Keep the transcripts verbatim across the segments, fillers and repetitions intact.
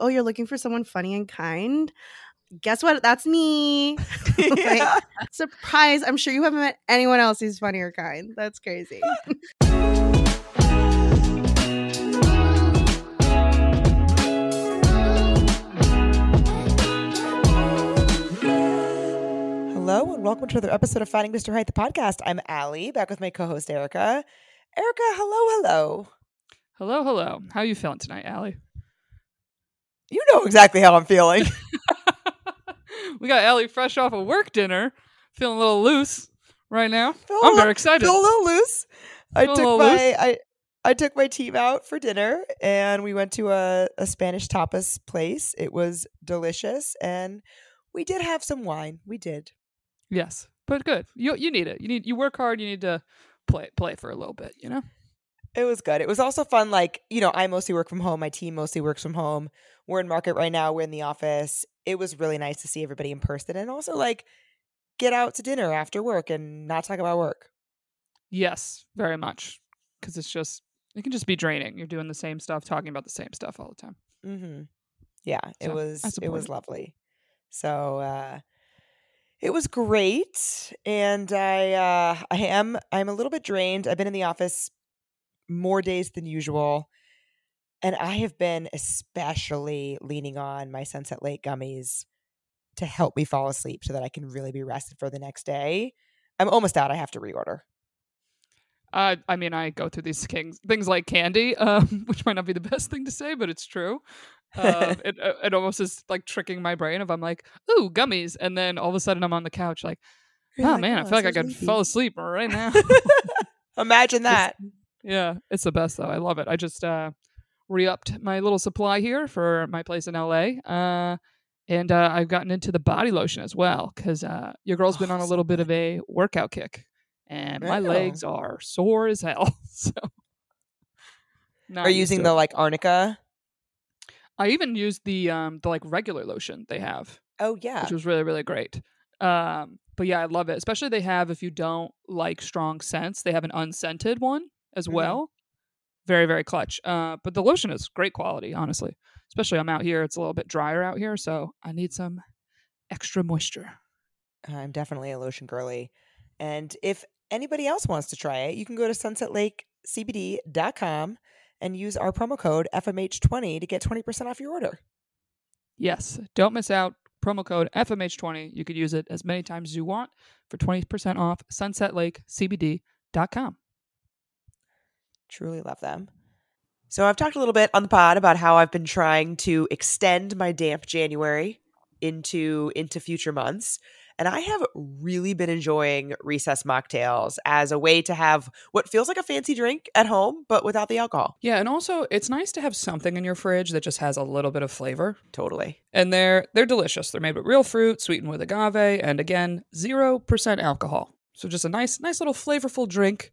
oh, you're looking for someone funny and kind? Guess what? That's me. Like, surprise. I'm sure you haven't met anyone else who's funny or kind. That's crazy. Hello and welcome to another episode of Finding Mister Height, the podcast. I'm Ali, back with my co-host Erica. Erica, hello, hello. Hello, hello. How are you feeling tonight, Ali? You know exactly how I'm feeling. We got Ali fresh off a work dinner, feeling a little loose right now. Feel I'm very excited. Feel a little loose. I feel took my loose. I I took my team out for dinner, and we went to a, a Spanish tapas place. It was delicious, and we did have some wine. We did. Yes, but good. You you need it. You need you work hard. You need to play play for a little bit. You know, it was good. It was also fun. Like, you know, I mostly work from home. My team mostly works from home. We're in market right now. We're in the office. It was really nice to see everybody in person and also like get out to dinner after work and not talk about work. Yes, very much, because it's just it can just be draining. You're doing the same stuff, talking about the same stuff all the time. Mm-hmm. Yeah, so, it was it was lovely. So. uh It was great, and I uh, I am I'm a little bit drained. I've been in the office more days than usual, and I have been especially leaning on my Sunset Lake gummies to help me fall asleep so that I can really be rested for the next day. I'm almost out. I have to reorder. Uh, I mean, I go through these things, things like candy, um, which might not be the best thing to say, but it's true. uh, it it almost is like tricking my brain if I'm like, ooh, gummies, and then all of a sudden I'm on the couch like, oh like, man, oh, I feel like I could easy. fall asleep right now. Imagine that. It's, yeah, it's the best though. I love it. I just uh, re-upped my little supply here for my place in L A, uh, and uh, I've gotten into the body lotion as well because uh, your girl's been oh, on a little so bit of a workout kick, and my legs are sore as hell. So, are you using the like arnica? I even used the um the like regular lotion they have. Oh yeah, which was really really great. Um, but yeah, I love it. Especially they have, if you don't like strong scents, they have an unscented one as mm-hmm. well. Very very clutch. Uh, but the lotion is great quality, honestly. Especially I'm out here; it's a little bit drier out here, so I need some extra moisture. I'm definitely a lotion girly, and if anybody else wants to try it, you can go to sunset lake c b d dot com. and use our promo code F M H twenty to get twenty percent off your order. Yes. Don't miss out. Promo code F M H twenty. You could use it as many times as you want for twenty percent off sunset lake c b d dot com. Truly love them. So I've talked a little bit on the pod about how I've been trying to extend my damp January into, into future months. And I have really been enjoying Recess mocktails as a way to have what feels like a fancy drink at home, but without the alcohol. Yeah. And also, it's nice to have something in your fridge that just has a little bit of flavor. Totally. And they're they're delicious. They're made with real fruit, sweetened with agave, and again, zero percent alcohol. So just a nice, nice little flavorful drink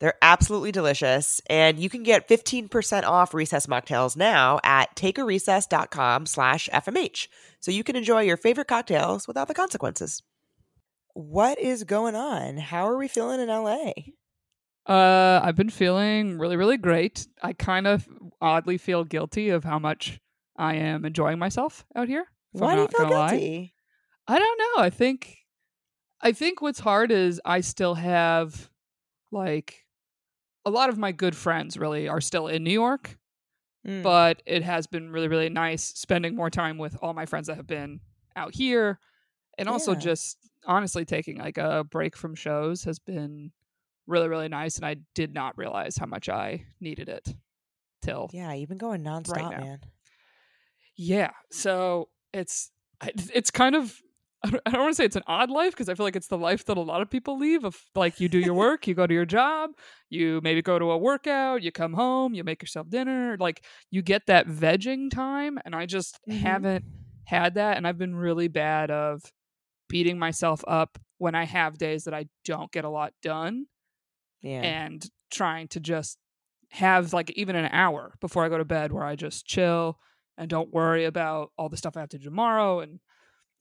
They're absolutely delicious, and you can get fifteen percent off Recess mocktails now at take a recess dot com slash F M H, so you can enjoy your favorite cocktails without the consequences. What is going on? How are we feeling in L A? Uh, I've been feeling really, really great. I kind of oddly feel guilty of how much I am enjoying myself out here. Why do you feel guilty? Lie. I don't know. I think, I think what's hard is I still have, like, a lot of my good friends really are still in New York, mm. but it has been really, really nice spending more time with all my friends that have been out here, and yeah. also just. Honestly, taking like a break from shows has been really, really nice, and I did not realize how much I needed it till yeah, you've been going nonstop, right man. Yeah, so it's it's kind of I don't, I don't want to say it's an odd life because I feel like it's the life that a lot of people leave. Of like you do your work, you go to your job, you maybe go to a workout, you come home, you make yourself dinner, like you get that vegging time, and I just mm-hmm. haven't had that, and I've been really bad of beating myself up when I have days that I don't get a lot done. Yeah. And trying to just have like even an hour before I go to bed where I just chill and don't worry about all the stuff I have to do tomorrow and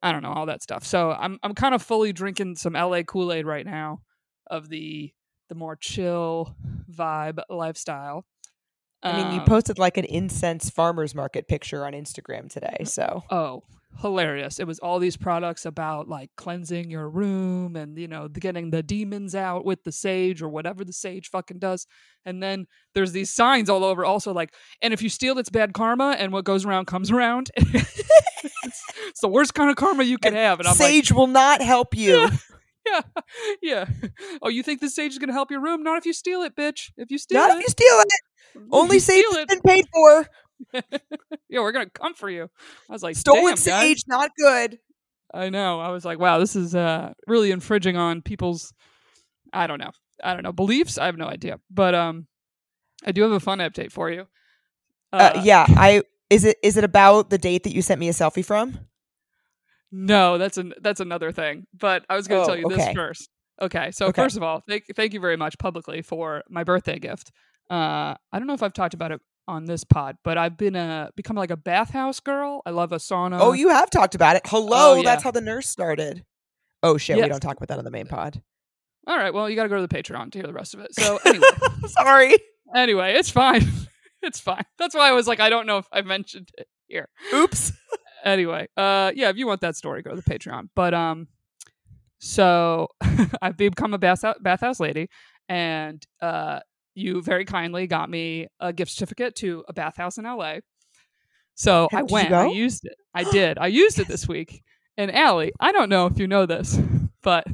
I don't know, all that stuff. So I'm I'm kind of fully drinking some L A Kool-Aid right now of the the more chill vibe lifestyle. I mean, um, you posted like an incense farmer's market picture on Instagram today, so. Oh, hilarious. It was all these products about like cleansing your room and, you know, getting the demons out with the sage or whatever the sage fucking does. And then there's these signs all over also like, and if you steal, it's bad karma and what goes around comes around. It's, it's the worst kind of karma you could and have. And I'm sage like, will not help you. Yeah. Yeah, yeah. Oh, you think the sage is going to help your room? Not if you steal it, bitch. If you steal Not it. Not if you steal it. Only sage has been paid for. Yeah, we're going to come for you. I was like, stolen sage, guys. Not good. I know. I was like, wow, this is uh, really infringing on people's, I don't know. I don't know. Beliefs? I have no idea. But um, I do have a fun update for you. Uh, uh, yeah. I is it is it about the date that you sent me a selfie from? No, that's an that's another thing. But I was going to oh, tell you okay. this first. Okay, so okay. first of all, thank thank you very much publicly for my birthday gift. Uh, I don't know if I've talked about it on this pod, but I've been a become like a bathhouse girl. I love a sauna. Oh, you have talked about it. Hello, oh, yeah. That's how the nurse started. Oh shit, yes. We don't talk about that on the main pod. All right, well, you got to go to the Patreon to hear the rest of it. So anyway, sorry. Anyway, it's fine. It's fine. That's why I was like, I don't know if I mentioned it here. Oops. Anyway, uh, yeah, if you want that story, go to the Patreon. But um, so I've become a bath bathhouse lady, and uh, you very kindly got me a gift certificate to a bathhouse in L A. So I went, I used it. I did. I used it this week. And Allie, I don't know if you know this, but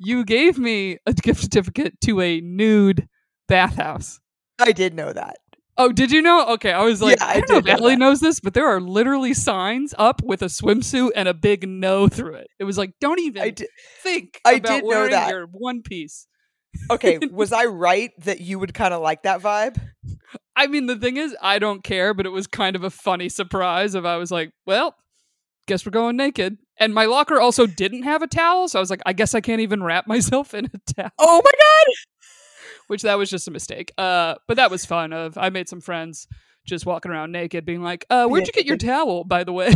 you gave me a gift certificate to a nude bathhouse. I did know that. Oh, did you know? Okay, I was like, yeah, I, I don't know if Allie knows this, but there are literally signs up with a swimsuit and a big no through it. It was like, don't even I did, think I about did wearing know that. Your one piece. Okay, was I right that you would kind of like that vibe? I mean, the thing is, I don't care, but it was kind of a funny surprise if I was like, well, guess we're going naked. And my locker also didn't have a towel, so I was like, I guess I can't even wrap myself in a towel. Oh my God! Which that was just a mistake. Uh, but that was fun. Of I made some friends just walking around naked being like, uh, where'd you get your towel, by the way? um,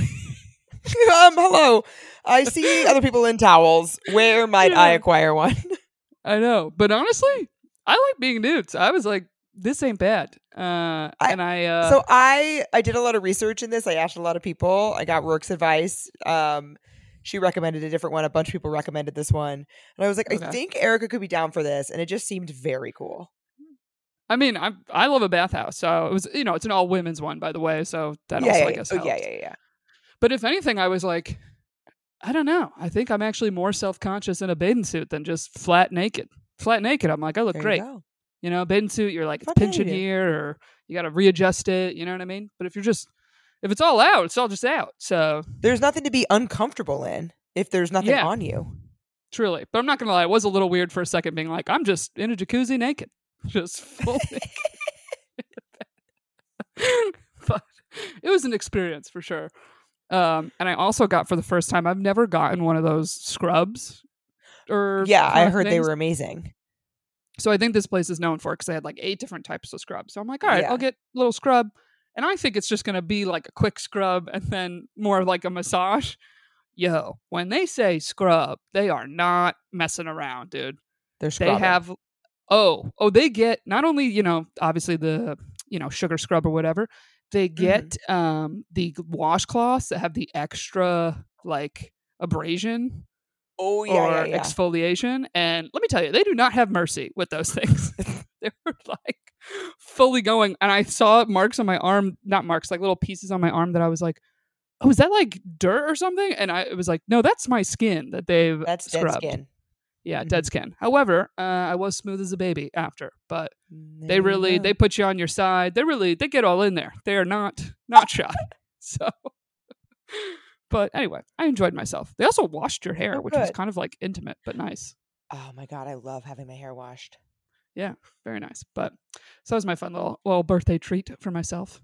hello. I see other people in towels. Where might yeah. I acquire one? I know. But honestly, I like being nude. So I was like, this ain't bad. Uh, I, and I uh, So I, I did a lot of research in this. I asked a lot of people. I got Rourke's advice. Um, she recommended a different one. A bunch of people recommended this one. And I was like, okay. I think Erica could be down for this. And it just seemed very cool. I mean, I I love a bathhouse. So it was, you know, it's an all women's one, by the way. So that yeah, also, yeah, I guess, yeah. helped. Oh, yeah, yeah, yeah. But if anything, I was like, I don't know. I think I'm actually more self-conscious in a bathing suit than just flat naked. Flat naked, I'm like, I look there great. You go. You know, bathing suit, you're like, it's pinching here or you got to readjust it. You know what I mean? But if you're just... If it's all out, it's all just out. So there's nothing to be uncomfortable in if there's nothing yeah, on you. Truly. But I'm not going to lie. It was a little weird for a second being like, I'm just in a jacuzzi naked. Just full naked. But it was an experience for sure. Um, and I also got for the first time, I've never gotten one of those scrubs. Or yeah, I heard things. They were amazing. So I think this place is known for it because they had like eight different types of scrubs. So I'm like, all right, yeah. I'll get a little scrub. And I think it's just going to be like a quick scrub and then more like a massage. Yo, when they say scrub, they are not messing around, dude. They're scrubbing. They have, oh, oh, they get not only, you know, obviously the, you know, sugar scrub or whatever. They get mm-hmm. um, the washcloths that have the extra like abrasion oh, yeah, or yeah, yeah. exfoliation. And let me tell you, they do not have mercy with those things. They were like fully going, and I saw marks on my arm, not marks, like little pieces on my arm that I was like, oh, is that like dirt or something? And I it was like, no, that's my skin that they've that's scrubbed. Dead skin. Yeah, mm-hmm. dead skin. However, uh, I was smooth as a baby after, but there they really, they put you on your side. They really, they get all in there. They are not, not shy. So, but anyway, I enjoyed myself. They also washed your hair, oh, which good. Was kind of like intimate, but nice. Oh my God, I love having my hair washed. Yeah, very nice. But so that was my fun little little birthday treat for myself.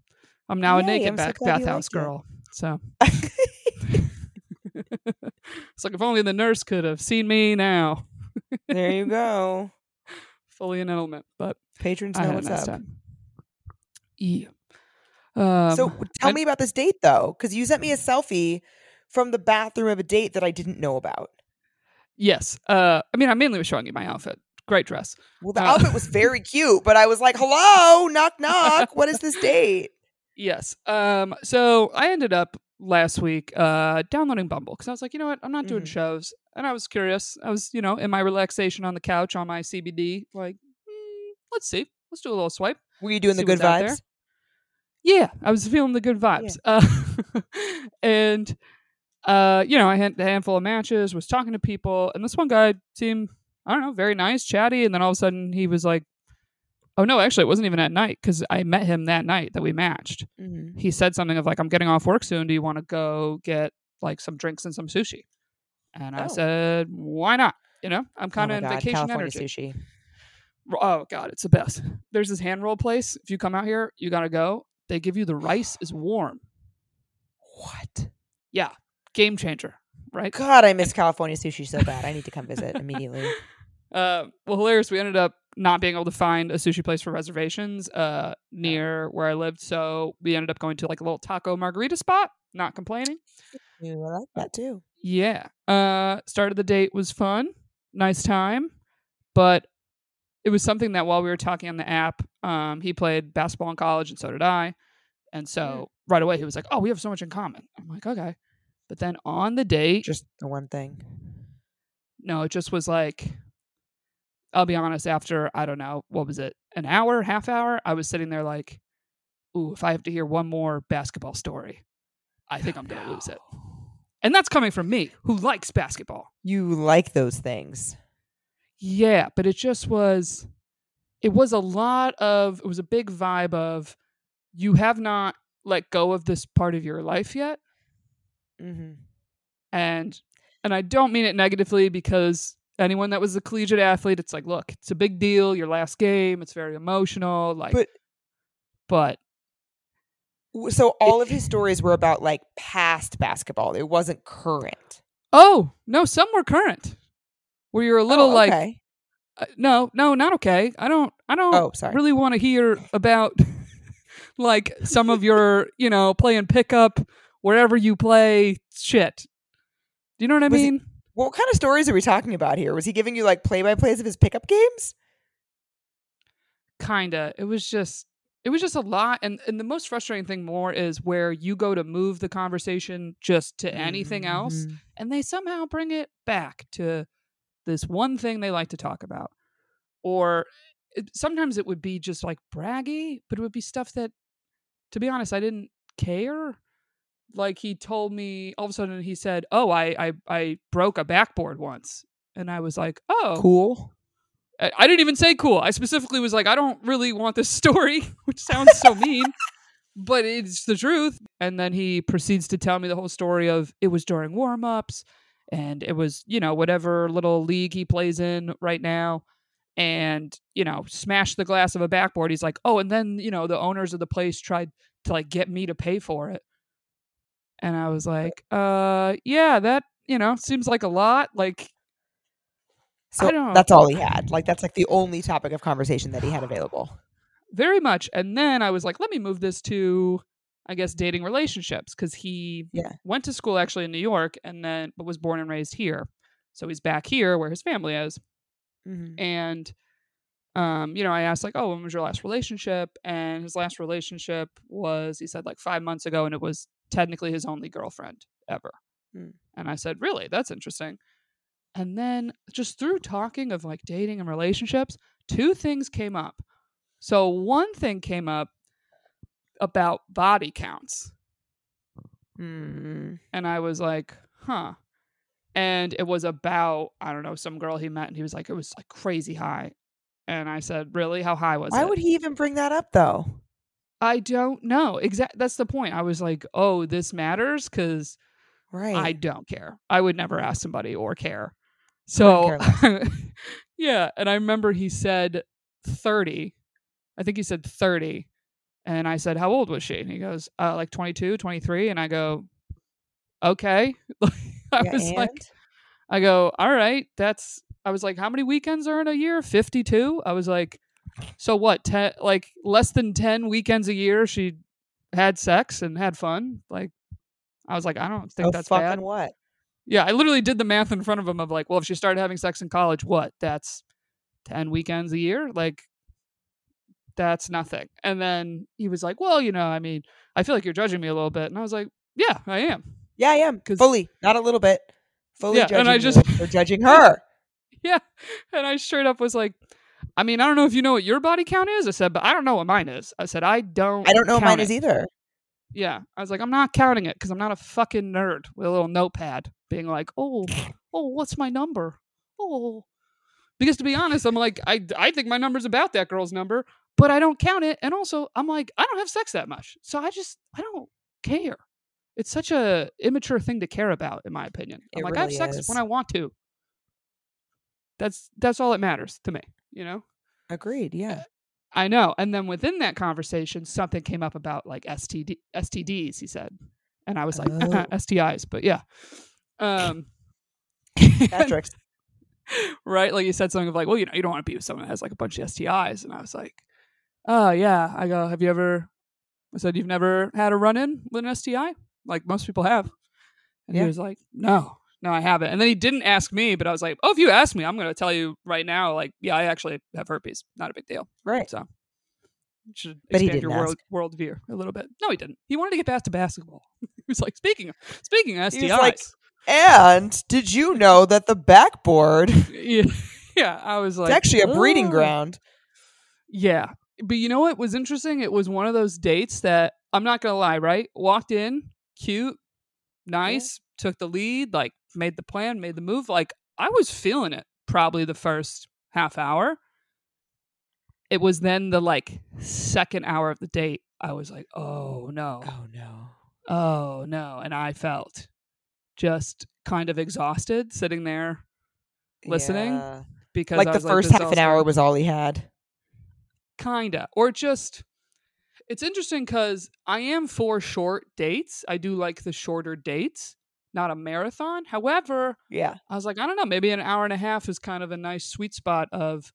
I'm now Yay, a naked so bathhouse girl. So It's like, if only the nurse could have seen me now. There you go. Fully an element, but patrons know what's up. Time. Yeah. Um, so tell I, me about this date, though, because you sent me a selfie from the bathroom of a date that I didn't know about. Yes. Uh, I mean, I mainly was showing you my outfit. Great dress. Well, the uh, outfit was very cute, but I was like, hello, knock, knock. What is this date? Yes. Um, so I ended up last week uh, downloading Bumble because I was like, you know what? I'm not doing mm. shows. And I was curious. I was, you know, in my relaxation on the couch on my C B D, like, mm, let's see. Let's do a little swipe. Were you doing the good vibes? Yeah, I was feeling the good vibes. Yeah. Uh, and, uh, you know, I had a handful of matches, was talking to people. And this one guy seemed, I don't know, very nice, chatty. And then all of a sudden he was like, oh, no, actually, it wasn't even at night because I met him that night that we matched. Mm-hmm. He said something of like, I'm getting off work soon. Do you want to go get like some drinks and some sushi? And oh. I said, why not? You know, I'm kind of oh in God, vacation California energy. Sushi. Oh, God, it's the best. There's this hand roll place. If you come out here, you got to go. They give you the rice is warm. What? Yeah. Game changer, right? God, I miss California sushi so bad. I need to come visit immediately. Uh, well, hilarious. We ended up not being able to find a sushi place for reservations uh, near where I lived. So we ended up going to like a little taco margarita spot. Not complaining. Yeah, I like that too. Yeah. Uh, start of the date was fun. Nice time. But it was something that while we were talking on the app, um, he played basketball in college and so did I. And so yeah. right away he was like, oh, we have so much in common. I'm like, okay. But then on the date. Just the one thing. No, it just was like, I'll be honest, after, I don't know, what was it? An hour, half hour? I was sitting there like, ooh, if I have to hear one more basketball story, I think I'm going to lose it. And that's coming from me, who likes basketball. You like those things. Yeah, but it just was, it was a lot of, it was a big vibe of, you have not let go of this part of your life yet. Mm-hmm. And, and I don't mean it negatively because anyone that was a collegiate athlete, it's like, look, it's a big deal. Your last game, it's very emotional. Like, but, but so all it, of his stories were about like past basketball. It wasn't current. Oh, no, some were current. Where you're a little oh, okay. like, uh, no, no, not okay. I don't, I don't oh, sorry. really want to hear about like some of your, you know, playing pickup wherever you play shit. Do you know what I was mean? He, what kind of stories are we talking about here? Was he giving you like play by plays of his pickup games? Kinda. It was just, it was just a lot. And and the most frustrating thing more is where you go to move the conversation just to mm-hmm. anything else, and they somehow bring it back to this one thing they like to talk about. Or it, sometimes it would be just like braggy, but it would be stuff that, to be honest, I didn't care. Like he told me, all of a sudden he said, oh, I I, I broke a backboard once. And I was like, oh. Cool. I, I didn't even say cool. I specifically was like, I don't really want this story, which sounds so mean, but it's the truth. And then he proceeds to tell me the whole story of it was during warm-ups. And it was, you know, whatever little league he plays in right now and, you know, smashed the glass of a backboard. He's like, oh, and then, you know, the owners of the place tried to like get me to pay for it. And I was like, uh, yeah, that, you know, seems like a lot. Like, so I don't know. That's all he had. Like, that's like the only topic of conversation that he had available. Very much. And then I was like, let me move this to, I guess, dating relationships, because he yeah. went to school actually in New York and then but was born and raised here. So he's back here where his family is. Mm-hmm. And, um, you know, I asked like, oh, when was your last relationship? And his last relationship was, he said like five months ago, and it was technically his only girlfriend ever. Mm. And I said, really? That's interesting. And then just through talking of like dating and relationships, two things came up. So one thing came up about body counts. Mm. And I was like, huh. And it was about, I don't know, some girl he met, and he was like, it was like crazy high. And I said, really? How high was Why it? Why would he even bring that up though? I don't know. Exactly. That's the point. I was like, oh, this matters because right. I don't care. I would never ask somebody or care. So care yeah. And I remember he said thirty. I think he said thirty. And I said, how old was she? And he goes, uh, like twenty-two, twenty-three. And I go, okay. I yeah, was and? like, I go, all right, that's, I was like, how many weekends are in a year? fifty-two I was like, so what? Ten, like less than ten weekends a year, she had sex and had fun. Like, I was like, I don't think oh, that's fucking bad. What? Yeah, I literally did the math in front of him of like, well, if she started having sex in college, what? That's ten weekends a year? Like, that's nothing. And then he was like, well, you know, I mean, I feel like you're judging me a little bit. And I was like, yeah, I am. Yeah, I am. Fully. Not a little bit. Fully yeah, judging and I just, you or judging her. Yeah. And I straight up was like, I mean, I don't know if you know what your body count is. I said, but I don't know what mine is. I said, I don't I don't know what mine it. is either. Yeah. I was like, I'm not counting it because I'm not a fucking nerd with a little notepad being like, oh, oh, what's my number? Oh. Because to be honest, I'm like, I, I think my number's about that girl's number, but I don't count it. And also, I'm like, I don't have sex that much. So I just, I don't care. It's such a immature thing to care about, in my opinion. I'm it like, really I have sex is. when I want to. That's that's all that matters to me, you know? Agreed, yeah. I know. And then within that conversation, something came up about like S T D, S T Ds, he said. And I was like, oh. uh-huh, S T Is, but yeah. Um, Patrick's. Right? Like you said something of like, well, you know, you don't want to be with someone that has like a bunch of S T Is. And I was like, oh, yeah. I go, have you ever... I said, you've never had a run-in with an S T I? Like most people have. And yeah. he was like, no, no, I haven't. And then he didn't ask me, but I was like, oh, if you ask me, I'm going to tell you right now, like, yeah, I actually have herpes. Not a big deal. Right. So you should but expand your world, world view a little bit. No, he didn't. He wanted to get back to basketball. He was like, speaking of, speaking of S T Is. Like, and did you know that the backboard? yeah, yeah, I was like. It's actually a breeding oh. ground. Yeah. But you know what was interesting? It was one of those dates that, I'm not going to lie, right? Walked in, cute, nice, yeah. took the lead, like made the plan, made the move. Like I was feeling it probably the first half hour. It was then the like second hour of the date. I was like, oh no. Oh no. Oh no. And I felt just kind of exhausted sitting there listening. Yeah. Because like I was the first like, half an hour was all he had. Kinda, or just it's interesting because I am for short dates. I do like the shorter dates, not a marathon. However, yeah, I was like, I don't know, maybe an hour and a half is kind of a nice sweet spot of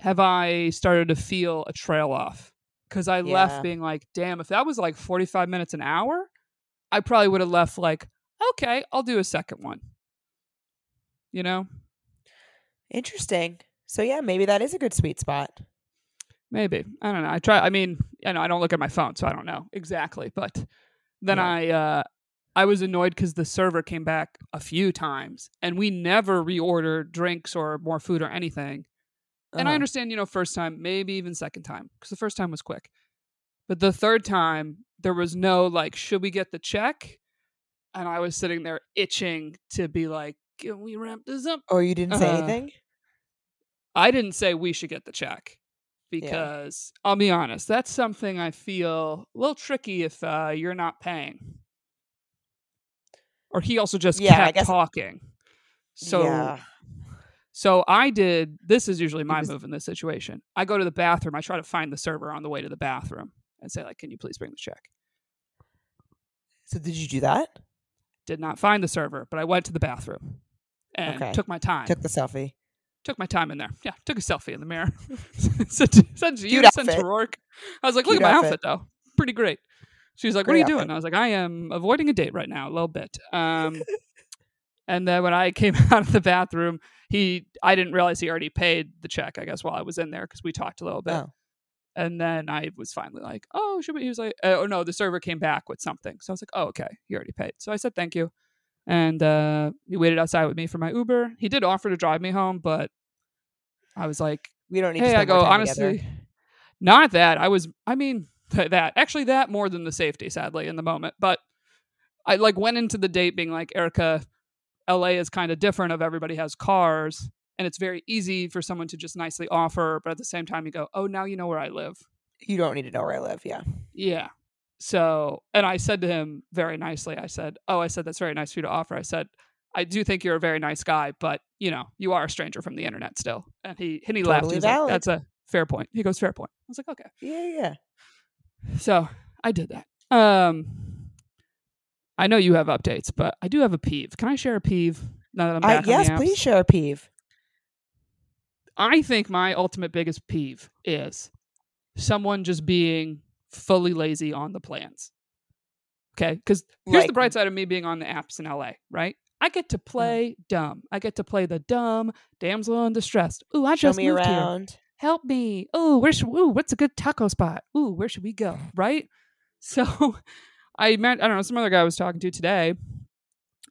have I started to feel a trail off? Because I yeah. left being like, damn, if that was like forty-five minutes an hour, I probably would have left like, okay, I'll do a second one. You know? Interesting. So yeah, maybe that is a good sweet spot. Maybe. I don't know. I try. I mean, I know I don't look at my phone, so I don't know exactly. But then yeah. I uh, I was annoyed because the server came back a few times and we never reordered drinks or more food or anything. And uh-huh. I understand, you know, first time, maybe even second time, because the first time was quick. But the third time, there was no like, should we get the check? And I was sitting there itching to be like, can we wrap this up? Oh, you didn't say uh, anything? I didn't say we should get the check. Because yeah. I'll be honest, that's something I feel a little tricky if uh, you're not paying. Or he also just yeah, kept I guess... talking. So, yeah. so I did, this is usually my was... move in this situation. I go to the bathroom. I try to find the server on the way to the bathroom and say, like, can you please bring the check? So did you do that? Did not find the server, but I went to the bathroom and okay. took my time. Took the selfie. Took my time in there. Yeah, took a selfie in the mirror. sent to, sent to you, sent to Rourke. I was like, look Cute at my outfit. outfit, though. Pretty great. She was like, great what are you outfit. doing? I was like, I am avoiding a date right now, a little bit. Um, and then when I came out of the bathroom, he, I didn't realize he already paid the check, I guess, while I was in there because we talked a little bit. Oh. And then I was finally like, oh, should we? He was like, oh, no, the server came back with something. So I was like, oh, okay, he already paid. So I said, thank you. And uh, he waited outside with me for my Uber. He did offer to drive me home, but I was like, "We don't need." Hey, to spend I go more time honestly, together. Not that I was. I mean, th- that actually that more than the safety, sadly, in the moment. But I like went into the date being like, Erica, L A is kind of different. Of everybody has cars, and it's very easy for someone to just nicely offer, but at the same time, you go, "Oh, now you know where I live." You don't need to know where I live. Yeah. Yeah. So, and I said to him very nicely, I said, oh, I said, that's very nice for you to offer. I said, I do think you're a very nice guy, but you know, you are a stranger from the internet still. And he, and he totally laughed. He was like, that's a fair point. He goes, fair point. I was like, okay. Yeah, yeah. So I did that. Um, I know you have updates, but I do have a peeve. Can I share a peeve now that I'm back uh, yes, on the apps? Please share a peeve. I think my ultimate biggest peeve is someone just being fully lazy on the plans. Okay, because here's like, the bright side of me being on the apps in L A, right? I get to play mm. dumb. I get to play the dumb damsel in distress. Ooh, I Show just me moved around. Here. Help me. Ooh, where should? Ooh, what's a good taco spot? Ooh, where should we go? Right? So, I met. I don't know. Some other guy I was talking to today.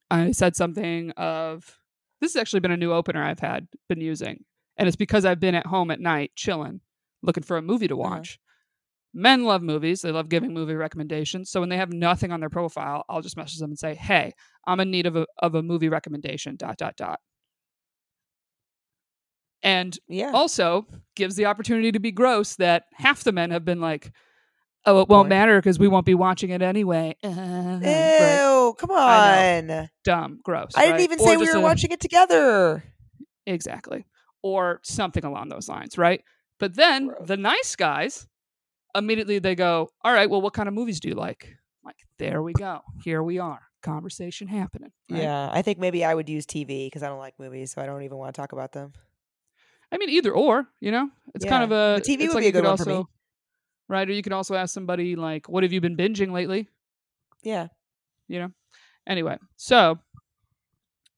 I said something of this has actually been a new opener I've had been using, and it's because I've been at home at night chilling, looking for a movie to watch. Mm-hmm. Men love movies. They love giving movie recommendations. So when they have nothing on their profile, I'll just message them and say, hey, I'm in need of a, of a movie recommendation, dot, dot, dot. And yeah. also gives the opportunity to be gross that half the men have been like, oh, it won't Boy. matter because we won't be watching it anyway. Uh, Ew, right? Come on. Dumb, gross. I right? didn't even or say we were a, watching it together. Exactly. Or something along those lines, right? But then gross. The nice guys... Immediately they go, all right, well, what kind of movies do you like? Like, there we go. Here we are. Conversation happening. Right? Yeah. I think maybe I would use T V because I don't like movies, so I don't even want to talk about them. I mean, either or, you know, it's yeah. kind of a... The T V would like be a good one also, for me. Right. Or you can also ask somebody like, what have you been binging lately? Yeah. You know? Anyway, so...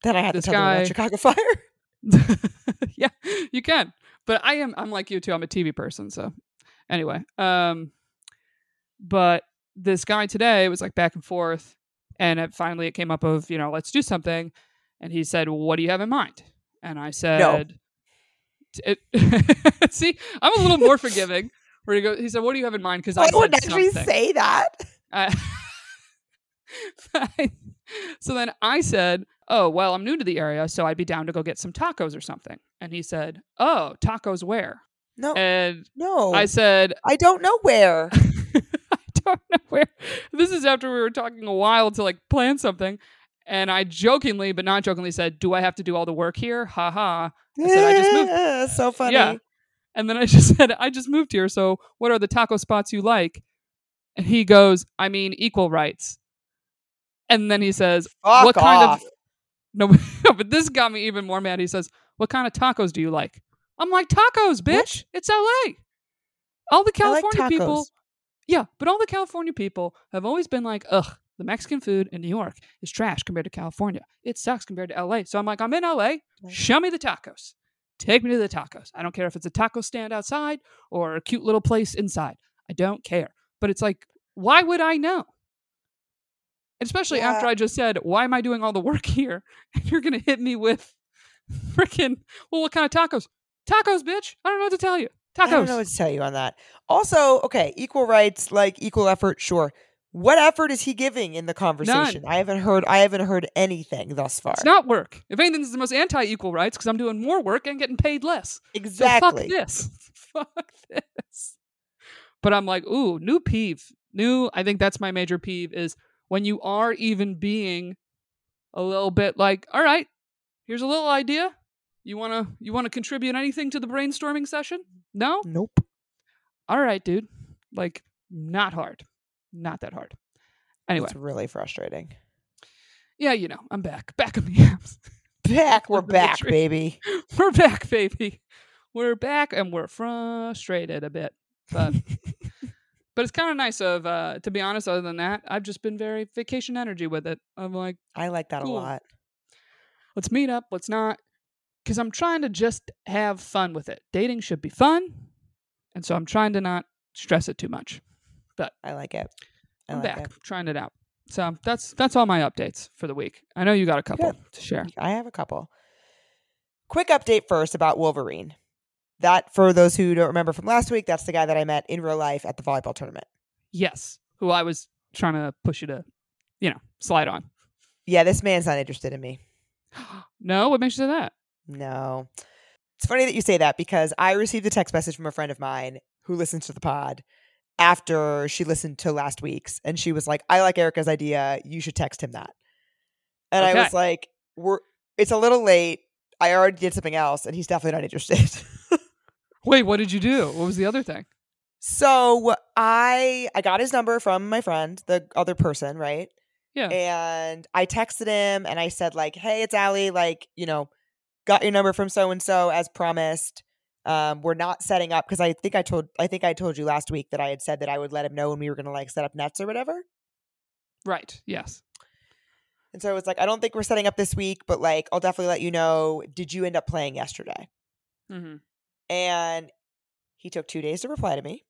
Then I had to tell guy... them about Chicago Fire. Yeah, you can. But I am, I'm like you too. I'm a T V person, so... Anyway, um, but this guy today was like back and forth, and it finally it came up of, you know, let's do something. And he said, well, what do you have in mind? And I said, no. it, see, I'm a little more forgiving. Where he, go, he said, what do you have in mind? Because I would actually say that. Uh, so then I said, oh, well, I'm new to the area, so I'd be down to go get some tacos or something. And he said, oh, tacos where? No, and no. I said, I don't know where. I don't know where. This is after we were talking a while to like plan something. And I jokingly, but not jokingly said, do I have to do all the work here? Ha ha. I said, I just moved. So funny. Yeah. And then I just said, I just moved here. So what are the taco spots you like? And he goes, I mean, equal rights. And then he says, Fuck what off. kind of, no, but this got me even more mad. He says, what kind of tacos do you like? I'm like, tacos, bitch. What? It's L A. All the California like people. Yeah, but all the California people have always been like, ugh, the Mexican food in New York is trash compared to California. It sucks compared to L A. So I'm like, I'm in L A. Show me the tacos. Take me to the tacos. I don't care if it's a taco stand outside or a cute little place inside. I don't care. But it's like, why would I know? Especially yeah. after I just said, why am I doing all the work here? And you're going to hit me with freaking, well, what kind of tacos? Tacos, bitch. I don't know what to tell you. Tacos. I don't know what to tell you on that. Also, okay, equal rights, like equal effort, sure. What effort is he giving in the conversation? None. I haven't heard I haven't heard anything thus far. It's not work. If anything, this is the most anti-equal rights because I'm doing more work and getting paid less. Exactly. So fuck this. Fuck this. But I'm like, ooh, new peeve. New, I think that's my major peeve is when you are even being a little bit like, all right, here's a little idea. You wanna you wanna contribute anything to the brainstorming session? No? Nope. All right, dude. Like, not hard. Not that hard. Anyway. It's really frustrating. Yeah, you know, I'm back. Back on the apps. Back. We're back, baby. We're back, baby. We're back and we're frustrated a bit. But but it's kind of nice of uh, to be honest, other than that, I've just been very vacation energy with it. I'm like I like that cool. a lot. Let's meet up, let's not. Because I'm trying to just have fun with it. Dating should be fun. And so I'm trying to not stress it too much. But I like it. I I'm like back, it. trying it out. So that's that's all my updates for the week. I know you got a couple Good. to share. I have a couple. Quick update first about Wolverine. That, for those who don't remember from last week, that's the guy that I met in real life at the volleyball tournament. Yes. Who I was trying to push you to, you know, slide on. Yeah, this man's not interested in me. No? What makes you say that? No. It's funny that you say that because I received a text message from a friend of mine who listens to the pod after she listened to last week's. And she was like, I like Erica's idea. You should text him that. And okay. I was like, "We're it's a little late. I already did something else and he's definitely not interested." Wait, what did you do? What was the other thing? So I I got his number from my friend, the other person, right? Yeah. And I texted him and I said, like, hey, it's Ali. Like, you know, got your number from so-and-so as promised. Um, we're not setting up because I think I told I think I told you last week that I had said that I would let him know when we were going to like set up nets or whatever. Right. Yes. And so it was like, I don't think we're setting up this week, but like, I'll definitely let you know. Did you end up playing yesterday? Mm-hmm. And he took two days to reply to me.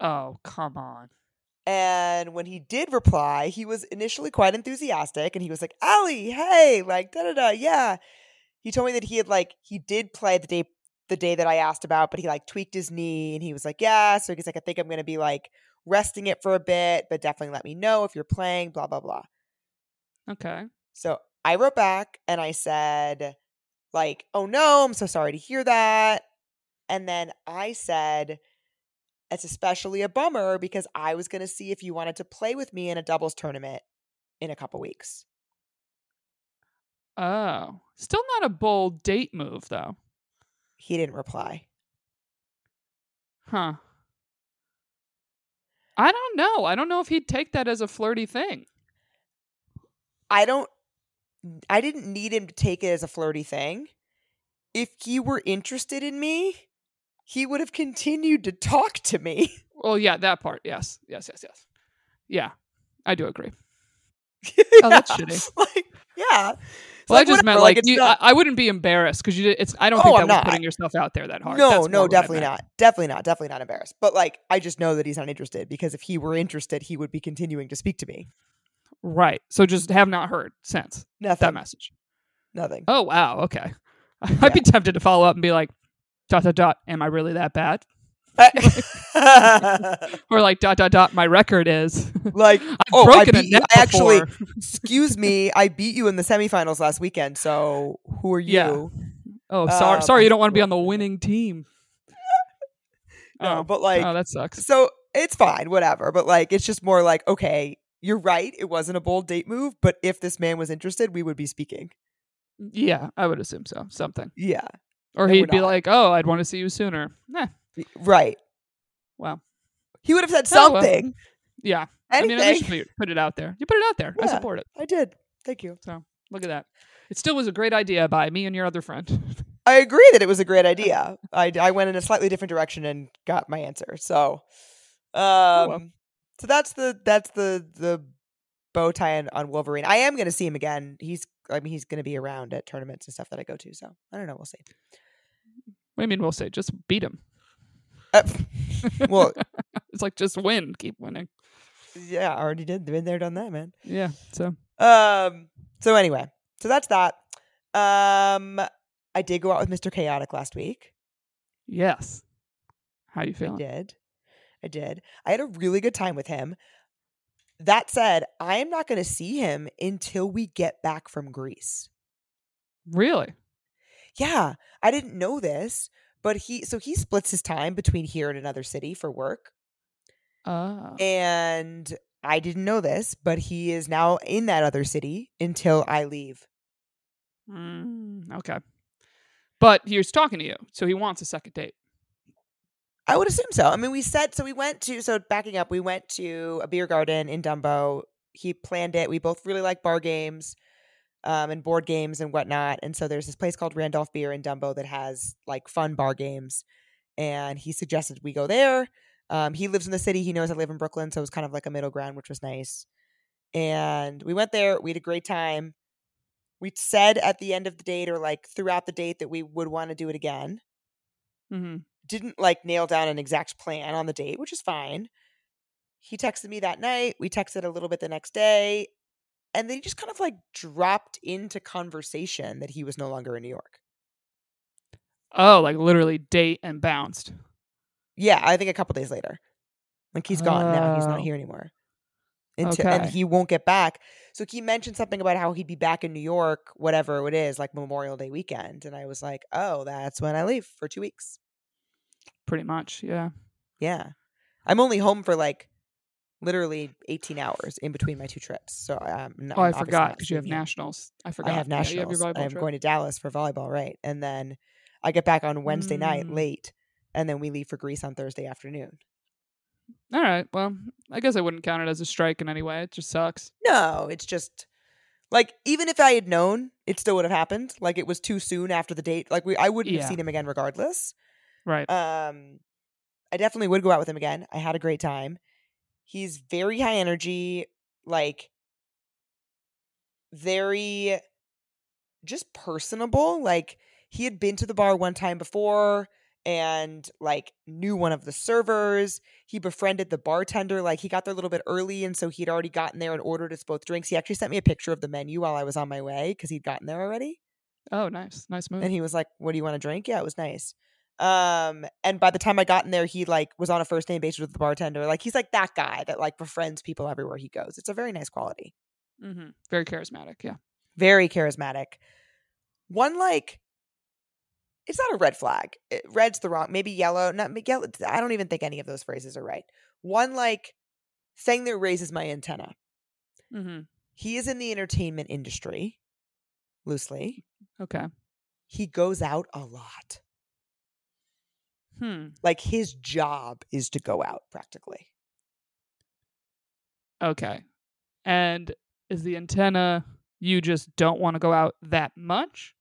Oh, come on. And when he did reply, he was initially quite enthusiastic and he was like, Ali, hey, like, da da da, yeah. He told me that he had like, he did play the day the day that I asked about, but he like tweaked his knee and he was like, yeah. So he's like, I think I'm going to be like resting it for a bit, but definitely let me know if you're playing, blah, blah, blah. Okay. So I wrote back and I said like, oh no, I'm so sorry to hear that. And then I said, it's especially a bummer because I was going to see if you wanted to play with me in a doubles tournament in a couple weeks. Oh, still not a bold date move though. He didn't reply. Huh. I don't know. I don't know if he'd take that as a flirty thing. I don't, I didn't need him to take it as a flirty thing. If he were interested in me, he would have continued to talk to me. Well, yeah, that part. Yes, yes, yes, yes. Yeah, I do agree. Yeah. Oh, that's shitty. Like, yeah. Well, like, I just whatever. meant like, like you, not... I, I wouldn't be embarrassed because you. It's I don't oh, think that I'm was not. putting yourself out there that hard. No, That's no, definitely not, definitely not, definitely not embarrassed. But like, I just know that he's not interested because if he were interested, he would be continuing to speak to me. Right. So just have not heard since Nothing. that message. Nothing. Oh wow. Okay. Yeah. I'd be tempted to follow up and be like, dot dot dot. Am I really that bad? Or like dot dot dot. My record is like I've oh, broken I beat, a net I actually. Excuse me. I beat you in the semifinals last weekend. So who are you? Yeah. Oh, um, sorry. Sorry, you don't want to be on the winning team. No, oh, but like, oh, that sucks. So it's fine, whatever. But like, it's just more like, okay, you're right. It wasn't a bold date move, but if this man was interested, we would be speaking. Yeah, I would assume so. Something. Yeah. Or he'd be not. like, oh, I'd want to see you sooner. Nah. Right. Wow. He would have said something. Oh, well. Yeah. Anything. I mean, at least you put it out there. You put it out there. Yeah, I support it. I did. Thank you. So look at that. It still was a great idea by me and your other friend. I agree that it was a great idea. I, I went in a slightly different direction and got my answer. So, um, oh, well. so that's the that's the the bow tie on, on Wolverine. I am going to see him again. He's I mean he's going to be around at tournaments and stuff that I go to. So I don't know. We'll see. What do you mean we'll see? Just beat him. Uh, well, it's like just win, keep winning. Yeah, I already did. Been there, done that, man. Yeah. So, um, so anyway, so that's that. Um, I did go out with Mister Chaotic last week. Yes. How you feeling? I did. I did. I had a really good time with him. That said, I am not going to see him until we get back from Greece. Really? Yeah, I didn't know this. But he, so he splits his time between here and another city for work. Oh. And I didn't know this, but he is now in that other city until I leave. Mm, okay. But he was talking to you, so he wants a second date. I would assume so. I mean, we said, so we went to, so backing up, we went to a beer garden in Dumbo. He planned it. We both really like bar games. Um, and board games and whatnot. And so there's this place called Randolph Beer in Dumbo that has like fun bar games. And he suggested we go there. Um, he lives in the city. He knows I live in Brooklyn. So it was kind of like a middle ground, which was nice. And we went there. We had a great time. We said at the end of the date or like throughout the date that we would want to do it again. Mm-hmm. Didn't like nail down an exact plan on the date, which is fine. He texted me that night. We texted a little bit the next day. And then he just kind of like dropped into conversation that he was no longer in New York. Oh, like literally date and bounced. Yeah, I think a couple days later. Like he's gone oh. now. He's not here anymore. Until, okay. And he won't get back. So he mentioned something about how he'd be back in New York, whatever it is, like Memorial Day weekend. And I was like, oh, that's when I leave for two weeks. Pretty much, yeah. Yeah. I'm only home for like literally eighteen hours in between my two trips. So um, not, oh, I forgot because you have nationals. I forgot. I have nationals. Yeah, you have I'm trip. going to Dallas for volleyball, right? And then I get back on Wednesday mm. night late, and then we leave for Greece on Thursday afternoon. All right. Well, I guess I wouldn't count it as a strike in any way. It just sucks. No, it's just like, even if I had known, it still would have happened. Like, it was too soon after the date. Like, we, I wouldn't yeah. have seen him again regardless. Right. Um, I definitely would go out with him again. I had a great time. He's very high energy, like very just personable. Like, he had been to the bar one time before and like knew one of the servers. He befriended the bartender. Like, he got there a little bit early, and so he'd already gotten there and ordered us both drinks. He actually sent me a picture of the menu while I was on my way because he'd gotten there already. Oh, nice. Nice move. And he was like, what do you want to drink? Yeah, it was nice. Um, and by the time I got in there, he like was on a first name basis with the bartender. Like, he's like that guy that like befriends people everywhere he goes. It's a very nice quality. Mm-hmm. Very charismatic. Yeah. Very charismatic. One, like, it's not a red flag. It, red's the wrong, maybe yellow, not yellow. I don't even think any of those phrases are right. One, like, thing that raises my antenna. Mm-hmm. He is in the entertainment industry, loosely. Okay. He goes out a lot. Hmm. Like, his job is to go out, practically. Okay. And is the antenna, you just don't want to go out that much?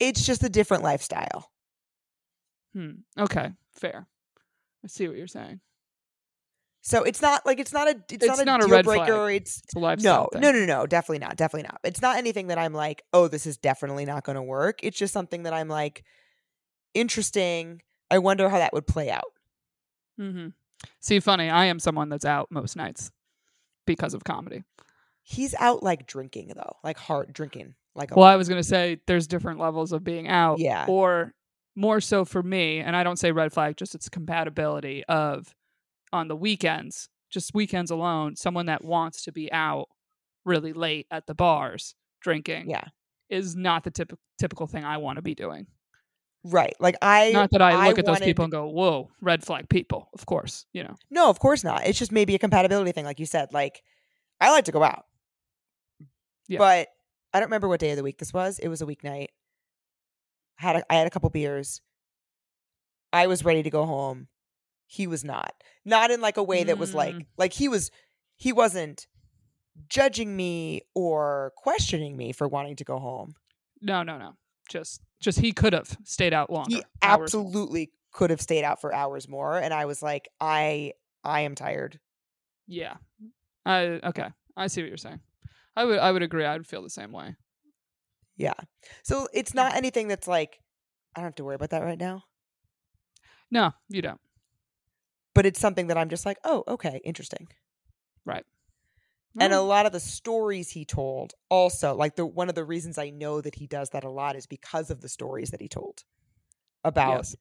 It's just a different lifestyle. Hmm. Okay. Fair. I see what you're saying. So it's not like, it's not a, it's, it's not, not a, a deal red breaker. Flag. It's, it's a lifestyle. No, thing. no, no, no. Definitely not. Definitely not. It's not anything that I'm like, oh, this is definitely not going to work. It's just something that I'm like, interesting. I wonder how that would play out. Mm-hmm. See, funny, I am someone that's out most nights because of comedy. He's out like drinking, though, like hard drinking. Like, a well, I was going to say there's different levels of being out. Yeah. Or more so for me, and I don't say red flag, just it's compatibility of on the weekends, just weekends alone, someone that wants to be out really late at the bars drinking yeah. is not the typ- typical thing I want to be doing. Right. Like, I not that I look I at those wanted... people and go, whoa, red flag people, of course, you know. No, of course not. It's just maybe a compatibility thing, like you said. Like, I like to go out. Yeah. But I don't remember what day of the week this was. It was a weeknight. I had a, I had a couple beers. I was ready to go home. He was not. Not in like a way that mm. was like like he was he wasn't judging me or questioning me for wanting to go home. No, no, no. Just Just he could have stayed out longer. He absolutely could have stayed out for hours more. And I was like, I I am tired. Yeah. I okay. I see what you're saying. I would I would agree. I would feel the same way. Yeah. So it's not anything that's like, I don't have to worry about that right now. No, you don't. But it's something that I'm just like, oh, okay, interesting. Right. And a lot of the stories he told also, like the one of the reasons I know that he does that a lot is because of the stories that he told about yes.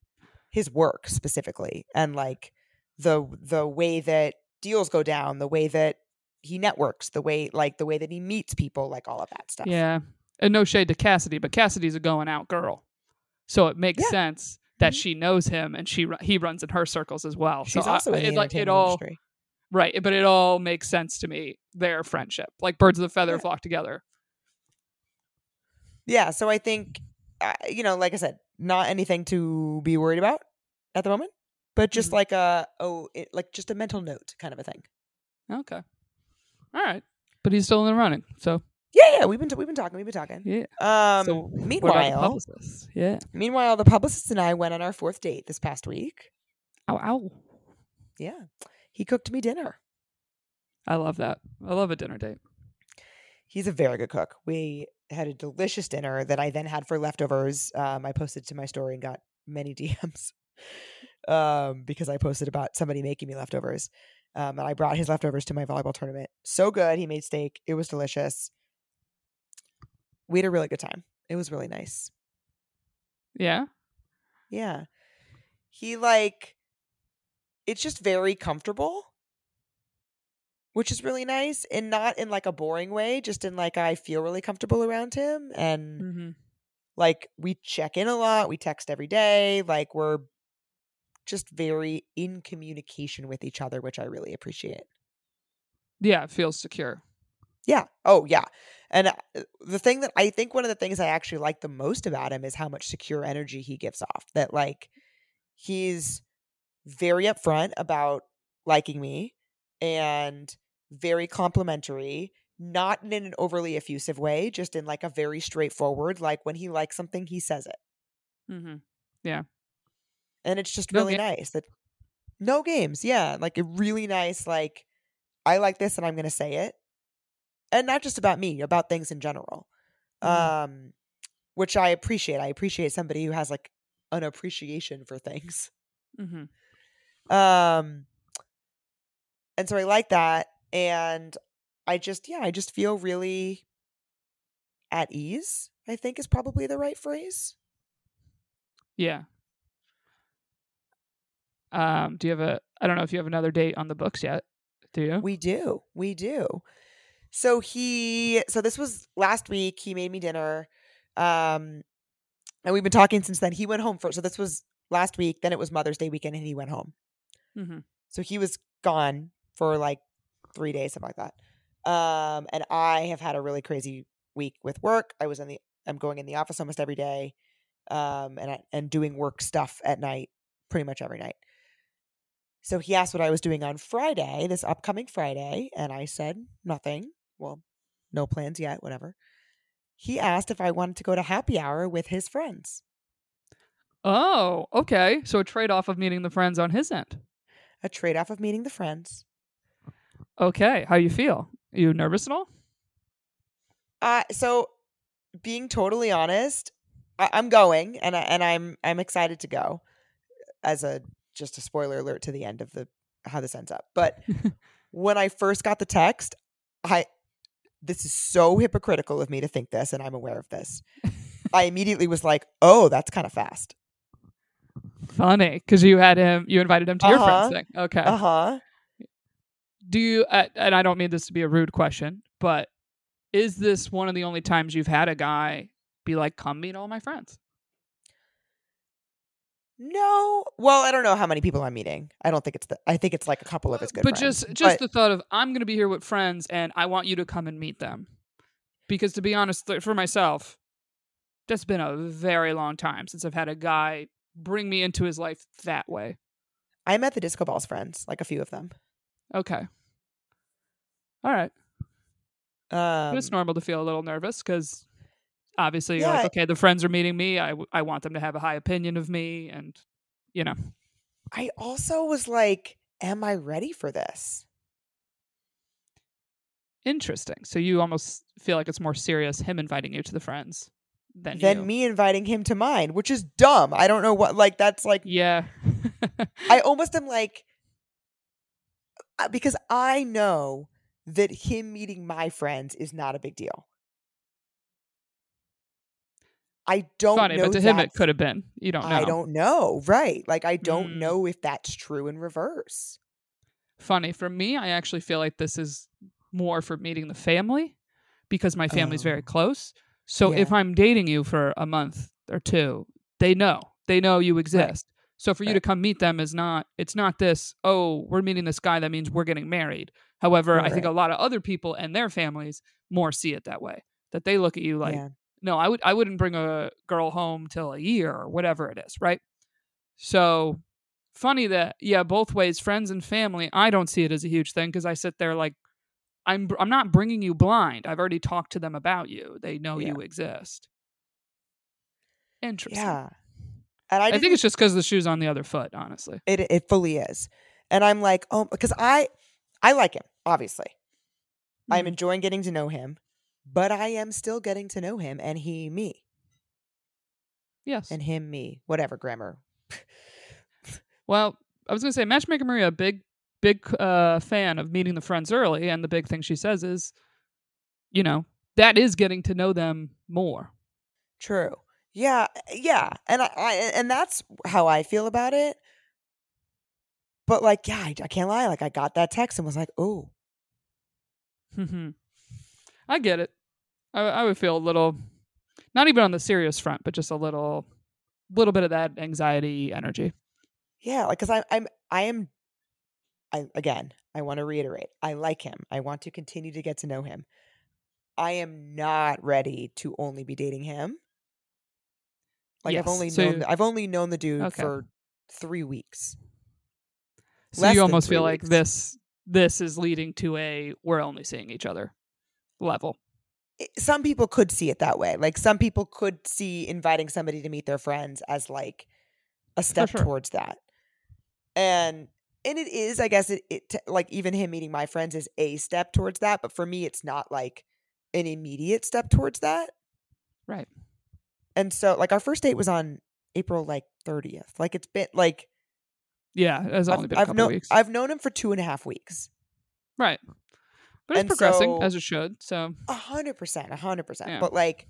his work specifically, and like the the way that deals go down, the way that he networks, the way like the way that he meets people, like all of that stuff. Yeah. And no shade to Cassidy, but Cassidy's a going out girl. So it makes yeah. sense that mm-hmm. she knows him and she he runs in her circles as well. She's so also I, in the it, like, it all, industry. Right, but it all makes sense to me, their friendship. Like, birds of a feather yeah. flock together. Yeah, so I think, uh, you know, like I said, not anything to be worried about at the moment, but just mm-hmm. like a oh, it, like just a mental note kind of a thing. Okay. All right. But he's still in the running, so. Yeah, yeah, we've been t- we've been talking, we've been talking. Yeah. Um so meanwhile, the publicist? Yeah. Meanwhile, the publicist and I went on our fourth date this past week. Ow, ow. Yeah. He cooked me dinner. I love that. I love a dinner date. He's a very good cook. We had a delicious dinner that I then had for leftovers. Um, I posted to my story and got many D Ms um, because I posted about somebody making me leftovers. Um, and I brought his leftovers to my volleyball tournament. So good. He made steak. It was delicious. We had a really good time. It was really nice. Yeah? Yeah. He like... It's just very comfortable, which is really nice, and not in like a boring way, just in like I feel really comfortable around him, and mm-hmm. like we check in a lot, we text every day, like we're just very in communication with each other, which I really appreciate. Yeah, it feels secure. Yeah. Oh, yeah. And uh, the thing that I think one of the things I actually like the most about him is how much secure energy he gives off, that like he's very upfront about liking me and very complimentary, not in an overly effusive way, just in like a very straightforward, like when he likes something, he says it. Mm-hmm. Yeah. And it's just no really ga- nice that no games. Yeah. Like a really nice, like, I like this and I'm going to say it. And not just about me, about things in general, mm-hmm. um, which I appreciate. I appreciate somebody who has like an appreciation for things. Mm-hmm. Um, and so I like that. And I just, yeah, I just feel really at ease, I think is probably the right phrase. Yeah. Um, do you have a, I don't know if you have another date on the books yet. Do you? We do. We do. So he, so this was last week. He made me dinner. Um, and we've been talking since then. He went home first. So this was last week. Then it was Mother's Day weekend and he went home. Mm-hmm. So he was gone for like three days, something like that. Um, and I have had a really crazy week with work. I was in the, I'm going in the office almost every day. Um, and I, and doing work stuff at night, pretty much every night. So he asked what I was doing on Friday, this upcoming Friday, and I said nothing. Well, no plans yet, whatever. He asked if I wanted to go to happy hour with his friends. Oh, okay. So a trade-off of meeting the friends on his end. A trade-off of meeting the friends. Okay. How you feel? Are you nervous at all? Uh, so being totally honest, I- I'm going, and I- and I'm I'm excited to go as a... Just a spoiler alert to the end of the how this ends up. But when I first got the text, I this is so hypocritical of me to think this, and I'm aware of this. I immediately was like, "Oh, that's kind of fast." Funny, because you had him, you invited him to uh-huh. your friends thing. Okay. Uh huh. Do you? Uh, and I don't mean this to be a rude question, but is this one of the only times you've had a guy be like, "Come meet all my friends"? No. Well, I don't know how many people I'm meeting. I don't think it's the, I think it's like a couple of his good but friends. Just, just but just the thought of I'm going to be here with friends and I want you to come and meet them. Because to be honest, for myself, that's been a very long time since I've had a guy bring me into his life that way. I met the disco balls friends, like a few of them. Okay. All right. Um, it's normal to feel a little nervous because... Obviously, yeah, you're like, okay, the friends are meeting me. I, w- I want them to have a high opinion of me. And, you know. I also was like, am I ready for this? Interesting. So you almost feel like it's more serious him inviting you to the friends than Than you. me inviting him to mine, which is dumb. I don't know what, like, that's like. Yeah. I almost am like, because I know that him meeting my friends is not a big deal. I don't Funny, know. But to him, it could have been. You don't know. I don't know. Right. Like, I don't mm. know if that's true in reverse. Funny. For me, I actually feel like this is more for meeting the family because my family's oh. very close. So yeah. if I'm dating you for a month or two, they know. They know you exist. Right. So for right. you to come meet them is not, it's not this, oh, we're meeting this guy. That means we're getting married. However, right. I think a lot of other people and their families more see it that way, that they look at you like, yeah. No, I would I wouldn't bring a girl home till a year or whatever it is, right? So funny that yeah, both ways, friends and family. I don't see it as a huge thing because I sit there like I'm I'm not bringing you blind. I've already talked to them about you. They know yeah. you exist. Interesting. Yeah, and I, I think it's just because the shoe's on the other foot. Honestly, it it fully is, and I'm like, oh, because I I like him. Obviously, mm-hmm. I'm enjoying getting to know him. But I am still getting to know him and he, me. Yes. And him, me. Whatever grammar. Well, I was going to say, Matchmaker Maria, big, big uh, fan of meeting the friends early. And the big thing she says is, you know, that is getting to know them more. True. Yeah. Yeah. And I, I and that's how I feel about it. But like, yeah, I, I can't lie. Like I got that text and was like, oh. Mm-hmm. I get it. I, I would feel a little, not even on the serious front, but just a little, little bit of that anxiety energy. Yeah, like because I, I'm, I am, I again, I want to reiterate, I like him. I want to continue to get to know him. I am not ready to only be dating him. Like yes. I've only so known, I've only known the dude okay. for three weeks. So you almost feel like this this is leading to a we're only seeing each other level. Some people could see it that way. Like some people could see inviting somebody to meet their friends as like a step For sure. towards that. And and it is, I guess, it, it like even him meeting my friends is a step towards that. But for me, it's not like an immediate step towards that. Right. And so like our first date was on April like thirtieth. Like it's been like. Yeah, it's only I've, been a I've couple known, weeks. I've known him for two and a half weeks. Right. But and it's progressing so, as it should. So a hundred percent, a hundred percent. But like,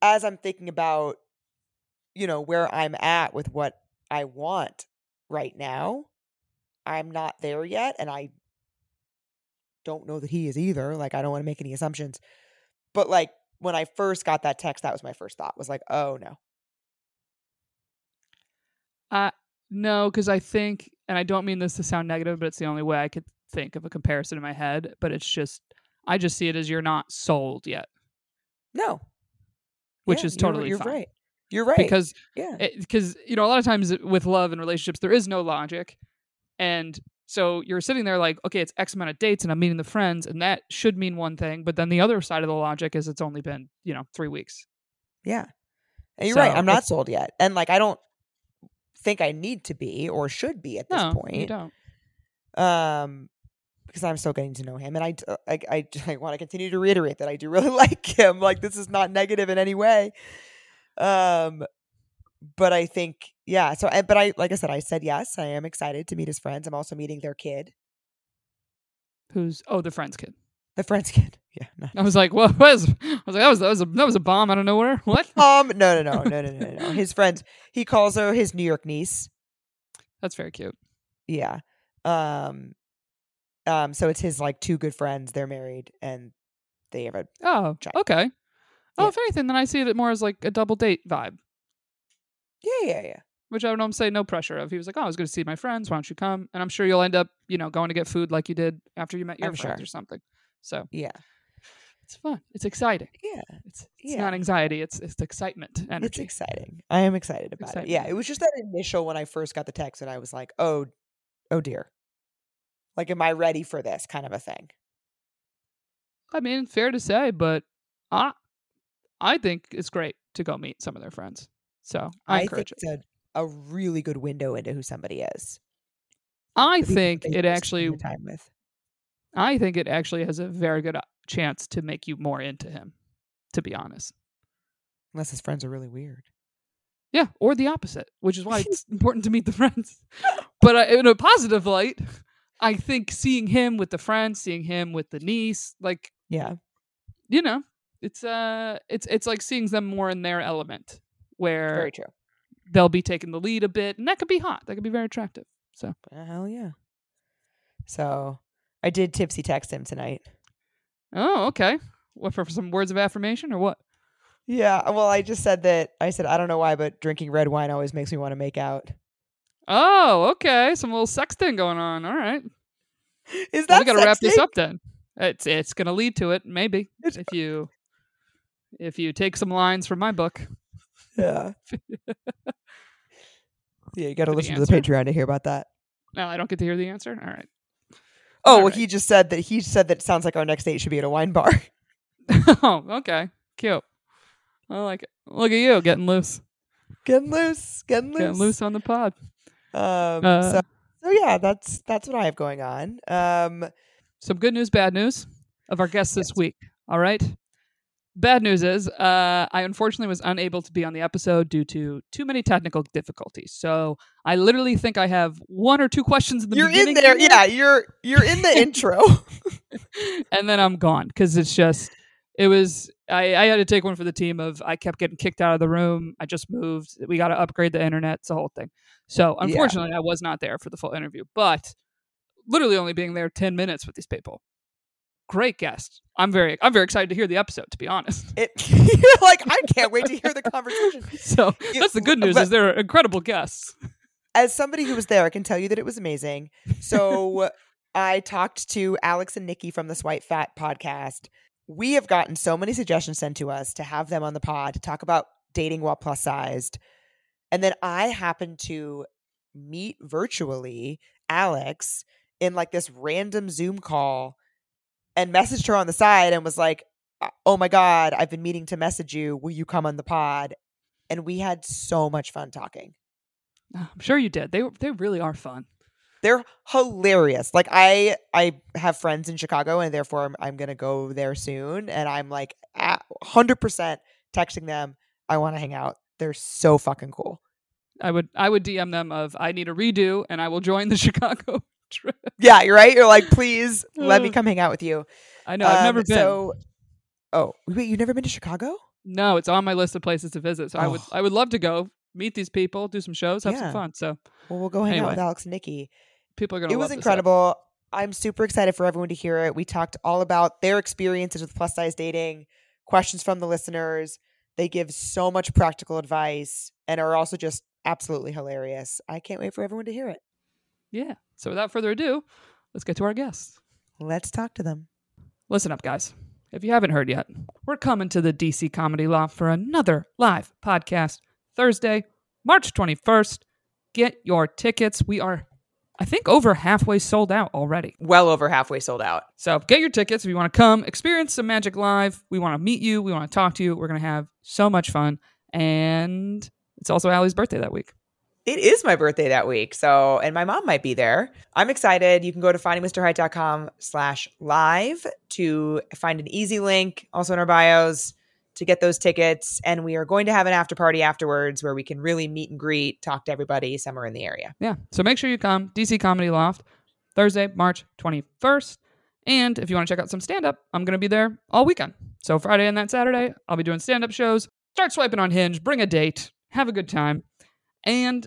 as I'm thinking about, you know, where I'm at with what I want right now, I'm not there yet. And I don't know that he is either. Like, I don't want to make any assumptions, but like when I first got that text, that was my first thought was like, oh no. Uh, no, cause I think, and I don't mean this to sound negative, but it's the only way I could think of a comparison in my head, but it's just I just see it as you're not sold yet. No, which yeah, is totally you're, you're fine. Right. You're right because yeah, because you know a lot of times with love and relationships there is no logic, and so you're sitting there like, okay, it's X amount of dates and I'm meeting the friends, and that should mean one thing, but then the other side of the logic is it's only been you know three weeks. Yeah, and you're so, right. I'm not sold yet, and like I don't think I need to be or should be at this no, point. You don't. Um. Because I'm still getting to know him, and I, I, I, I want to continue to reiterate that I do really like him. Like this is not negative in any way, um, but I think yeah. So, I, but I, like I said, I said yes. I am excited to meet his friends. I'm also meeting their kid, who's oh the friend's kid, the friend's kid. Yeah, not I was like, well, I was, I was like, that was that was a that was a bomb out of nowhere. What? Um, no, no, no, no, no, no, no. His friends. He calls her his New York niece. That's very cute. Yeah. Um. Um, so it's his like two good friends. They're married and they have a oh child. Okay. Oh, yeah. If anything, then I see it more as like a double date vibe. Yeah, yeah, yeah. Which I would almost say no pressure of. He was like, "Oh, I was going to see my friends. Why don't you come?" And I'm sure you'll end up, you know, going to get food like you did after you met your I'm friends sure. or something. So yeah, it's fun. It's exciting. Yeah, it's, it's yeah. not anxiety. It's it's excitement. Energy. It's exciting. I am excited about excitement. It. Yeah, it was just that initial when I first got the text and I was like, "Oh, oh dear." Like, am I ready for this kind of a thing? I mean, fair to say, but I, I think it's great to go meet some of their friends. So I, I encourage think it. It's a, a really good window into who somebody is. I think it actually. Time with. I think it actually has a very good chance to make you more into him, to be honest. Unless his friends are really weird. Yeah, or the opposite, which is why it's important to meet the friends. But uh, in a positive light. I think seeing him with the friend, seeing him with the niece, like, yeah, you know, it's uh, it's it's like seeing them more in their element where very true. They'll be taking the lead a bit. And that could be hot. That could be very attractive. So uh, hell yeah. So I did tipsy text him tonight. Oh, OK. What, for some words of affirmation or what? Yeah. Well, I just said that I said, I don't know why, but drinking red wine always makes me want to make out. Oh, okay. Some little sexting going on. All right. Is that well, we got to wrap this up then. It's it's going to lead to it, maybe. If you if you take some lines from my book. Yeah. Yeah, you got to listen to the Patreon to hear about that. No, I don't get to hear the answer. All right. Oh, All well, right. he just said that he said that it sounds like our next date should be at a wine bar. Oh, okay. Cute. I like it. Look at you getting loose. Getting loose. Getting loose. Getting loose on the pod. Um, uh, so, so yeah, that's that's what I have going on. Um, some good news, bad news of our guests this yes. week. All right. Bad news is uh, I unfortunately was unable to be on the episode due to too many technical difficulties. So I literally think I have one or two questions in the you're beginning. You're in there, yeah. You're you're in the intro, and then I'm gone because it's just. It was, I, I had to take one for the team of, I kept getting kicked out of the room. I just moved. We got to upgrade the internet. It's the whole thing. So unfortunately, yeah. I was not there for the full interview, but literally only being there ten minutes with these people. Great guest. I'm very, I'm very excited to hear the episode, to be honest. It, you're like, I can't wait to hear the conversation. So it, that's the good news but, is they're incredible guests. As somebody who was there, I can tell you that it was amazing. So I talked to Alex and Nicci from the Swipe Fat podcast. We have gotten so many suggestions sent to us to have them on the pod to talk about dating while plus sized. And then I happened to meet virtually Alex in like this random Zoom call and messaged her on the side and was like, oh my God, I've been meaning to message you. Will you come on the pod? And we had so much fun talking. I'm sure you did. They they really are fun. They're hilarious. Like I I have friends in Chicago and therefore I'm, I'm going to go there soon. And I'm like one hundred percent texting them. I want to hang out. They're so fucking cool. I would I would D M them of I need a redo and I will join the Chicago trip. Yeah, you're right. You're like, please let me come hang out with you. I know. I've um, never been. So, oh, wait, you've never been to Chicago? No, it's on my list of places to visit. So oh. I would I would love to go meet these people, do some shows, have yeah. some fun. So well, we'll go hang anyway. out with Alex and Nicci. People are going to love it. It was incredible. I'm super excited for everyone to hear it. We talked all about their experiences with plus size dating, questions from the listeners. They give so much practical advice and are also just absolutely hilarious. I can't wait for everyone to hear it. Yeah. So without further ado, let's get to our guests. Let's talk to them. Listen up, guys. If you haven't heard yet, we're coming to the D C Comedy Loft for another live podcast Thursday, March twenty-first. Get your tickets. We are, I think, over halfway sold out already. Well over halfway sold out. So get your tickets if you want to come experience some magic live. We want to meet you. We want to talk to you. We're going to have so much fun. And it's also Allie's birthday that week. It is my birthday that week. So, and my mom might be there. I'm excited. You can go to findingmrheight.com slash live to find an easy link, also in our bios, to get those tickets. And we are going to have an after party afterwards where we can really meet and greet, talk to everybody somewhere in the area. Yeah. So make sure you come. D C Comedy Loft, Thursday, March twenty-first. And if you want to check out some stand-up, I'm going to be there all weekend. So Friday and that Saturday, I'll be doing stand-up shows. Start swiping on Hinge. Bring a date. Have a good time. And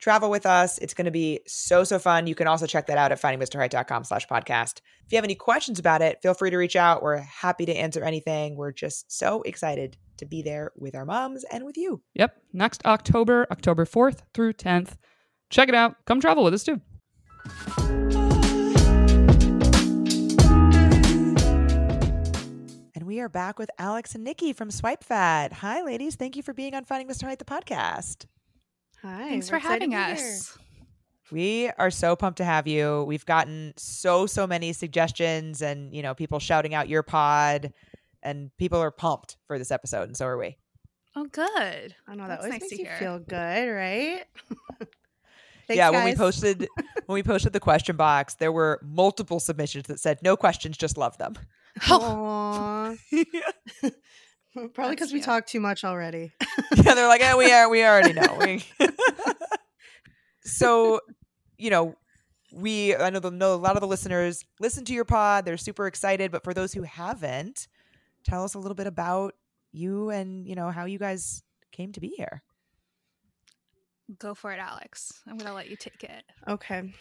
Travel with us. It's going to be so, so fun. You can also check that out at findingmrheight.com slash podcast. If you have any questions about it, feel free to reach out. We're happy to answer anything. We're just so excited to be there with our moms and with you. Yep. Next October, October fourth through tenth. Check it out. Come travel with us too. And we are back with Alex and Nicci from Swipe Fat. Hi, ladies. Thank you for being on Finding Mister Height, the podcast. Hi. Thanks for having us. We are so pumped to have you. We've gotten so, so many suggestions and, you know, people shouting out your pod, and people are pumped for this episode. And so are we. Oh, good. I know that always makes you feel good, right? Thanks, yeah, when guys. we posted when we posted the question box, there were multiple submissions that said no questions, just love them. Oh. yeah. Probably because we talked too much already. yeah, they're like, eh, we are. We already know. We... so, you know, we I know, the, know a lot of the listeners listen to your pod. They're super excited. But for those who haven't, tell us a little bit about you and, you know, how you guys came to be here. Go for it, Alex. I'm going to let you take it. Okay.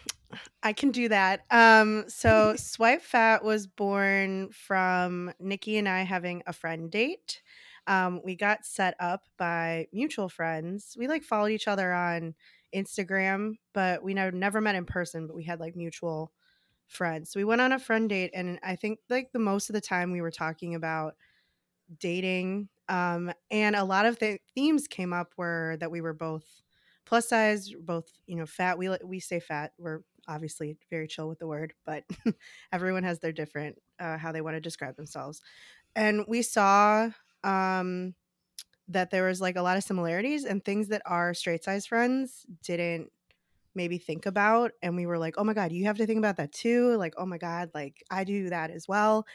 I can do that. Um, so Swipe Fat was born from Nicci and I having a friend date. Um, we got set up by mutual friends. We like followed each other on Instagram, but we never, never met in person, but we had like mutual friends. So we went on a friend date, and I think like the most of the time we were talking about dating, um, and a lot of the themes came up were that we were both plus size, both, you know, fat. We we say fat. We're obviously very chill with the word, but everyone has their different uh, how they want to describe themselves. And we saw um, that there was like a lot of similarities and things that our straight size friends didn't maybe think about. And we were like, oh my God, you have to think about that too. Like, oh my God, like I do that as well.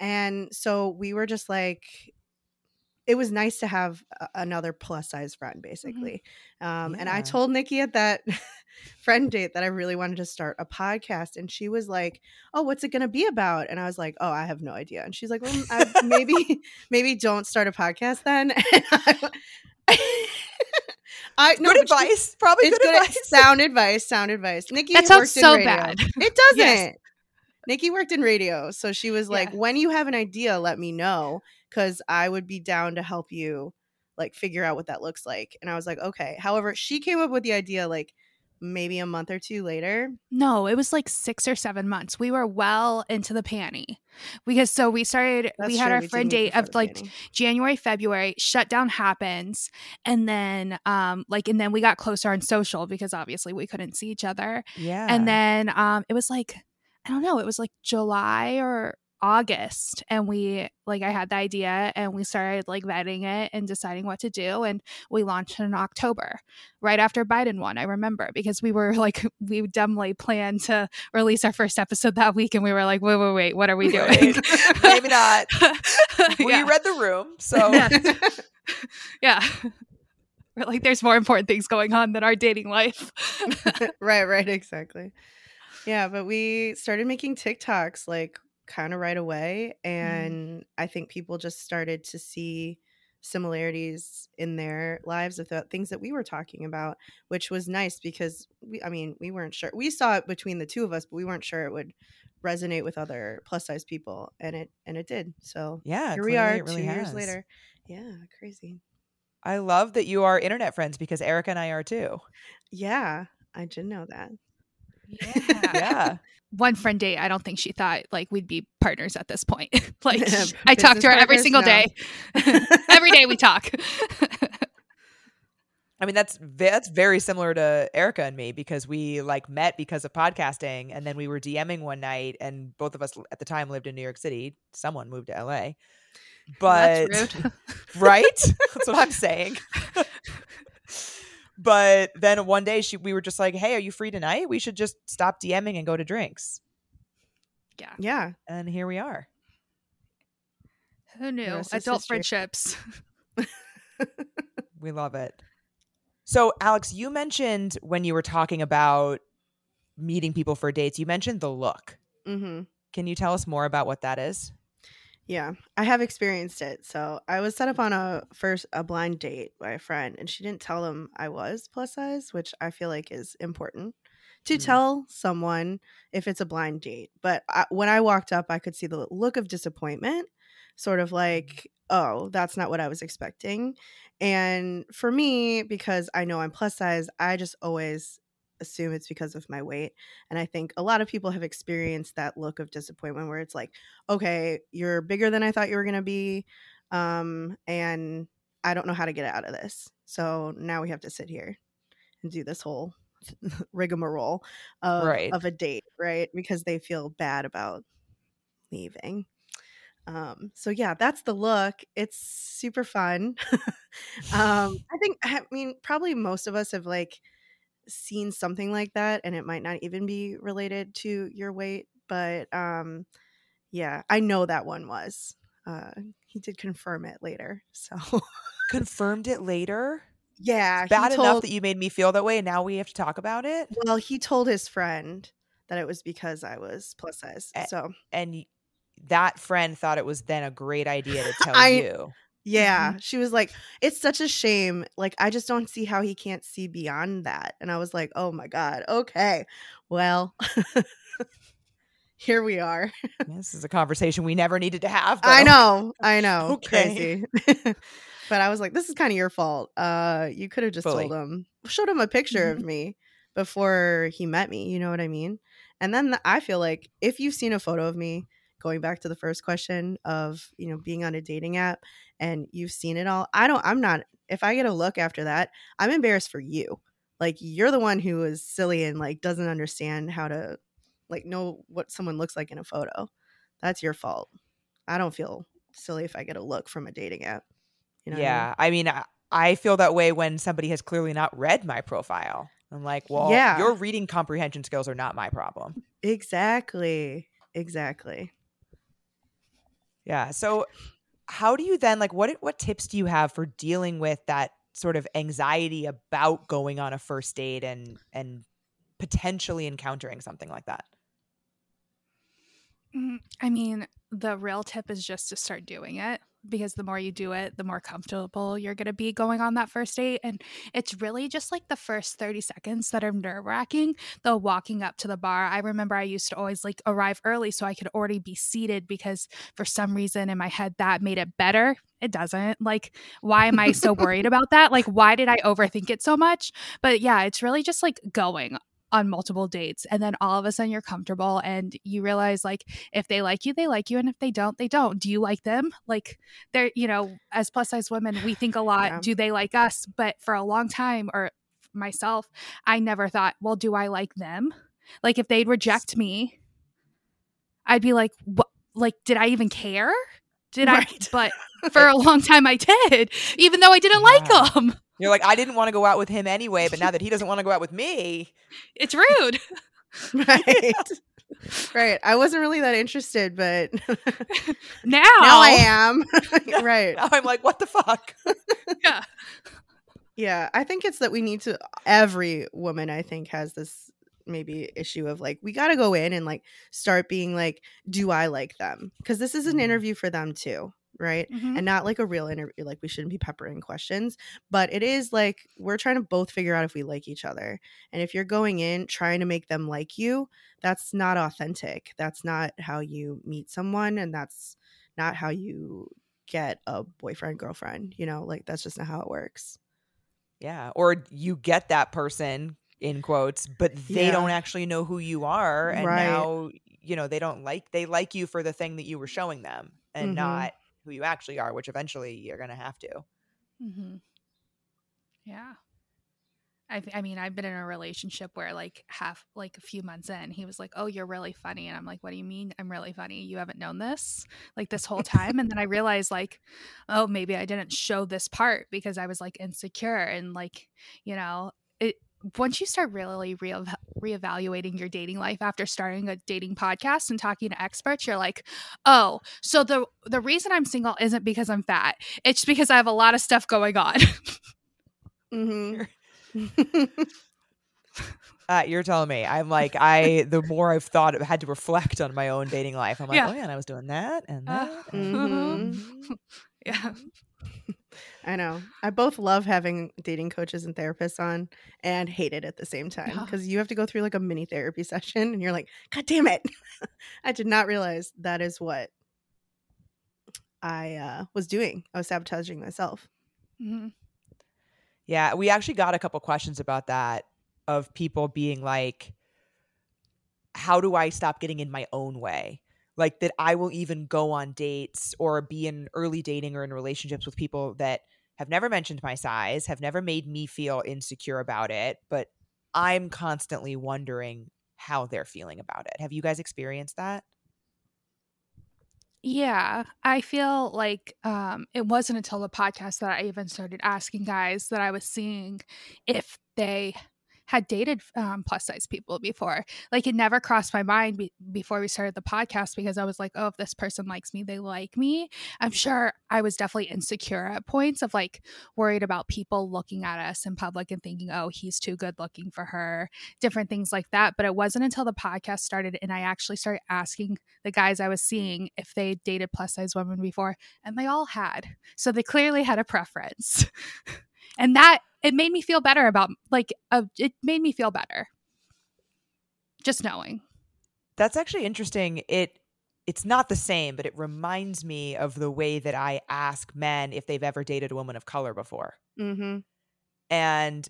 And so we were just like, it was nice to have another plus size friend, basically. Mm-hmm. Um, yeah. And I told Nicci at that friend date that I really wanted to start a podcast. And she was like, oh, what's it going to be about? And I was like, oh, I have no idea. And she's like, well, I, maybe, maybe don't start a podcast then. I, I, no, good advice. She, Probably good, good advice. Sound advice. Sound advice. Nicci that sounds so radio. bad. It doesn't. Yes. Nicci worked in radio, so she was like, yeah. when you have an idea, let me know, because I would be down to help you, like, figure out what that looks like. And I was like, okay. However, she came up with the idea, like, maybe a month or two later. No, it was like six or seven months. We were well into the panty because so we started, That's we had true. our we friend date of like panty. January, February, shutdown happens. And then um, like, and then we got closer on social because obviously we couldn't see each other. Yeah. And then um, it was like, I don't know, it was like July or August. And we like, I had the idea and we started like vetting it and deciding what to do. And we launched in October right after Biden won. I remember because we were like, we dumbly planned to release our first episode that week. And we were like, wait, wait, wait, what are we doing? Right. Maybe not. We yeah. read the room. So yeah. yeah. We're like, there's more important things going on than our dating life. Right. Right. Exactly. Yeah. But we started making TikToks like kind of right away, and mm. I think people just started to see similarities in their lives of the things that we were talking about, which was nice because we I mean we weren't sure, we saw it between the two of us, but we weren't sure it would resonate with other plus size people, and it and it did. So yeah, here we are really two has. years later. Yeah, crazy. I love that you are internet friends because Erica and I are too. Yeah, I didn't know that. Yeah. yeah. One friend date, I don't think she thought like we'd be partners at this point. Like I talk to her partners, every single no. day. Every day we talk. I mean, that's that's very similar to Erica and me because we like met because of podcasting, and then we were DMing one night, and both of us at the time lived in New York City. Someone moved to L A. But that's rude. Right? That's what I'm saying. But then one day she, we were just like, hey, are you free tonight? We should just stop DMing and go to drinks. Yeah. Yeah. And here we are. Who knew? Adult friendships. We love it. So, Alex, you mentioned when you were talking about meeting people for dates, you mentioned the look. Mm-hmm. Can you tell us more about what that is? Yeah, I have experienced it. So I was set up on a first a blind date by a friend, and she didn't tell them I was plus size, which I feel like is important to mm. tell someone if it's a blind date. But I, when I walked up, I could see the look of disappointment, sort of like, oh, that's not what I was expecting. And for me, because I know I'm plus size, I just always assume it's because of my weight. And I think a lot of people have experienced that look of disappointment where it's like, okay, you're bigger than I thought you were going to be. Um, and I don't know how to get out of this. So now we have to sit here and do this whole rigmarole of, right. of a date, right? Because they feel bad about leaving. Um, so yeah, that's the look. It's super fun. um, I think, I mean, probably most of us have like seen something like that, and it might not even be related to your weight, but um yeah, I know that one was. Uh he did confirm it later. So confirmed it later? Yeah. It's bad told, enough that you made me feel that way and now we have to talk about it? Well, he told his friend that it was because I was plus size. A- so and that friend thought it was then a great idea to tell I- you. Yeah. She was like, it's such a shame. Like, I just don't see how he can't see beyond that. And I was like, oh my God. Okay. Well, here we are. This is a conversation we never needed to have, though. I know. I know. Okay. Crazy. But I was like, this is kind of your fault. Uh, you could have just Fully. told him, showed him a picture mm-hmm. of me before he met me. You know what I mean? And then the, I feel like if you've seen a photo of me, going back to the first question of, you know, being on a dating app and you've seen it all. I don't, I'm not, if I get a look after that, I'm embarrassed for you. Like, you're the one who is silly and like doesn't understand how to like know what someone looks like in a photo. That's your fault. I don't feel silly if I get a look from a dating app. You know yeah. I mean? I mean, I feel that way when somebody has clearly not read my profile. I'm like, well, yeah. your reading comprehension skills are not my problem. Exactly. Exactly. Yeah. So how do you then like what what tips do you have for dealing with that sort of anxiety about going on a first date and and potentially encountering something like that? I mean, the real tip is just to start doing it. because the more you do it, the more comfortable you're going to be going on that first date. And it's really just like the first thirty seconds that are nerve-wracking, the walking up to the bar. I remember I used to always like arrive early so I could already be seated because for some reason in my head that made it better. It doesn't. Like, why am I so worried about that? Like, why did I overthink it so much? But yeah, it's really just like going on multiple dates, and then all of a sudden you're comfortable and you realize like if they like you, they like you, and if they don't, they don't. Do you like them? Like, they're, you know, as plus size women, we think a lot, yeah. do they like us? But for a long time, or myself, I never thought, well, do I like them? Like, if they'd reject me, I'd be like, what? Like, did I even care? Did right. I? But for a long time I did, even though I didn't yeah. like them. You're like, I didn't want to go out with him anyway, but now that he doesn't want to go out with me. It's rude. Right. Right. I wasn't really that interested, but now, now I am. Right. Now I'm like, what the fuck? Yeah. Yeah. I think it's that we need to, every woman I think has this maybe issue of like, we got to go in and like start being like, do I like them? Because this is an interview for them too. Right. Mm-hmm. And not like a real interview. Like, we shouldn't be peppering questions, but it is like we're trying to both figure out if we like each other. And if you're going in trying to make them like you, that's not authentic. That's not how you meet someone. And that's not how you get a boyfriend, girlfriend, you know, like that's just not how it works. Yeah. Or you get that person in quotes, but they yeah. don't actually know who you are. And right. now, you know, they don't like, they like you for the thing that you were showing them and mm-hmm. not who you actually are, which eventually you're going to have to. Mm-hmm. Yeah. I I mean, I've been in a relationship where like half, like a few months in, he was like, oh, you're really funny. And I'm like, what do you mean I'm really funny? You haven't known this like this whole time. And then I realized like, oh, maybe I didn't show this part because I was like insecure. And like, you know, it, once you start really re- reevaluating your dating life after starting a dating podcast and talking to experts, you're like, oh, so the the reason I'm single isn't because I'm fat. It's because I have a lot of stuff going on. Mm-hmm. uh, you're telling me. I'm like, I the more I've thought, I've had to reflect on my own dating life. I'm like, yeah. oh, yeah, and I was doing that and that. Uh, and mm-hmm. Yeah. I know. I both love having dating coaches and therapists on and hate it at the same time because you have to go through like a mini therapy session and you're like, God damn it. I did not realize that is what I uh, was doing. I was sabotaging myself. Mm-hmm. Yeah. We actually got a couple questions about that of people being like, how do I stop getting in my own way? Like that I will even go on dates or be in early dating or in relationships with people that have never mentioned my size, have never made me feel insecure about it, but I'm constantly wondering how they're feeling about it. Have you guys experienced that? Yeah, I feel like um, it wasn't until the podcast that I even started asking guys that I was seeing if they – had dated um, plus size people before. Like, it never crossed my mind be- before we started the podcast because I was like, oh, if this person likes me, they like me. I'm sure I was definitely insecure at points of like worried about people looking at us in public and thinking, oh, he's too good looking for her, different things like that. But it wasn't until the podcast started and I actually started asking the guys I was seeing if they dated plus size women before, and they all had. So they clearly had a preference. And that, it made me feel better about, like, uh, it made me feel better just knowing. That's actually interesting. It It's not the same, but it reminds me of the way that I ask men if they've ever dated a woman of color before. Mm-hmm. And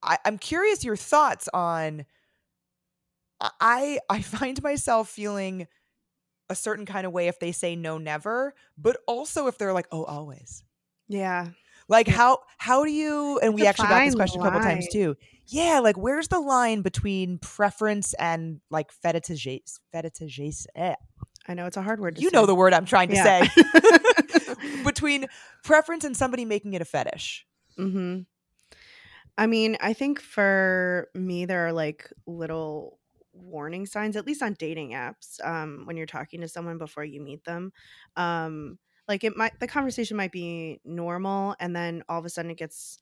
I, I'm curious your thoughts on, I I find myself feeling a certain kind of way if they say no, never, but also if they're like, oh, always. Yeah. Like, how how do you – and we actually got this question a couple times too. Yeah, like, where's the line between preference and, like, fetishization? Fetishization? Eh. I know it's a hard word to you say. You know the word I'm trying to yeah. say. Between preference and somebody making it a fetish. Mm-hmm. I mean, I think for me there are, like, little – warning signs, at least on dating apps, um, when you're talking to someone before you meet them. Um, like it might, the conversation might be normal, and then all of a sudden it gets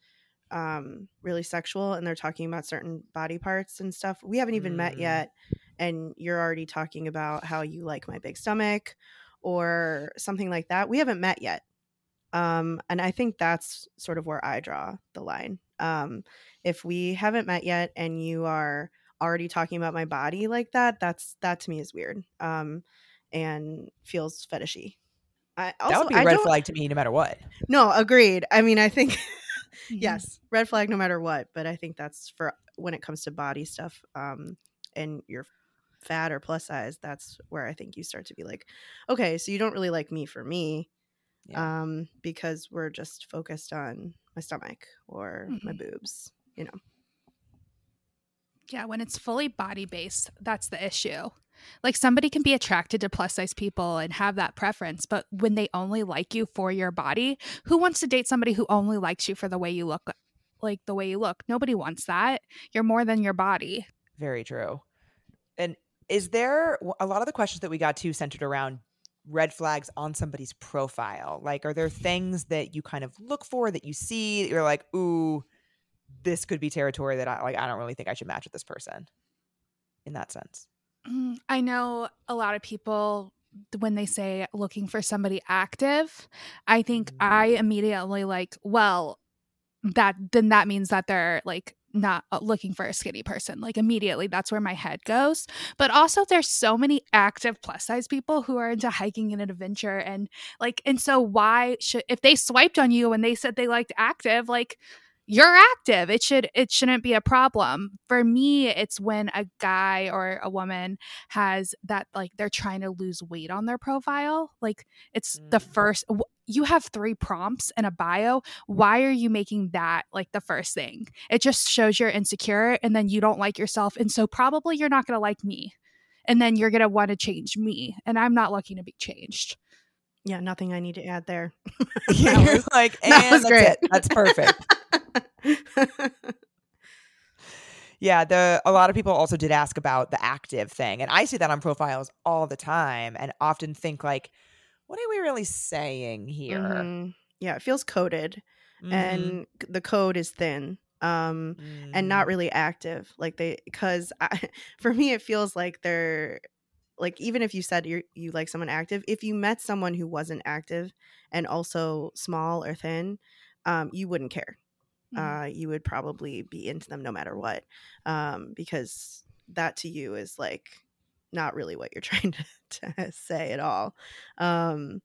um, really sexual, and they're talking about certain body parts and stuff. We haven't even mm. met yet, and you're already talking about how you like my big stomach or something like that. We haven't met yet. Um, and I think that's sort of where I draw the line. Um, if we haven't met yet and you are already talking about my body like that, that's that to me is weird um, and feels fetishy. I also, that would be a red flag to me no matter what. No, agreed. I mean, I think, yes, red flag no matter what. But I think that's for when it comes to body stuff um, and your fat or plus size, that's where I think you start to be like, okay, so you don't really like me for me. Yeah. Um, because we're just focused on my stomach or mm-hmm. my boobs, you know. Yeah, when it's fully body based, that's the issue. Like, somebody can be attracted to plus size people and have that preference, but when they only like you for your body, who wants to date somebody who only likes you for the way you look? Like the way you look, nobody wants that. You're more than your body. Very true. And is there a lot of the questions that we got to centered around red flags on somebody's profile? Like, are there things that you kind of look for that you see that you're like, ooh, this could be territory that I like, I don't really think I should match with this person in that sense? I know a lot of people, when they say looking for somebody active, I think mm. I immediately like, well, that then that means that they're like not looking for a skinny person. Like, immediately that's where my head goes. But also, there's so many active plus size people who are into hiking and adventure, and like, and so why should, if they swiped on you and they said they liked active, like, you're active, it should it shouldn't be a problem. For me, it's when a guy or a woman has that, like, they're trying to lose weight on their profile. Like, it's mm. the first, you have three prompts and a bio. Why are you making that like the first thing? It just shows you're insecure, and then you don't like yourself. And so probably you're not going to like me, and then you're going to want to change me, and I'm not looking to be changed. Yeah. Nothing I need to add there. Yeah, you're like, and that was that's great. It. That's perfect. Yeah. The, a lot of people also did ask about the active thing, and I see that on profiles all the time and often think like, what are we really saying here? Mm-hmm. Yeah, it feels coded, mm-hmm. and the code is thin, um, mm-hmm. and not really active. Like, they, because for me, it feels like they're like, even if you said you you like someone active, if you met someone who wasn't active and also small or thin, um, you wouldn't care. Mm-hmm. Uh, you would probably be into them no matter what, um, because that to you is like, not really what you're trying to, to say at all. Um,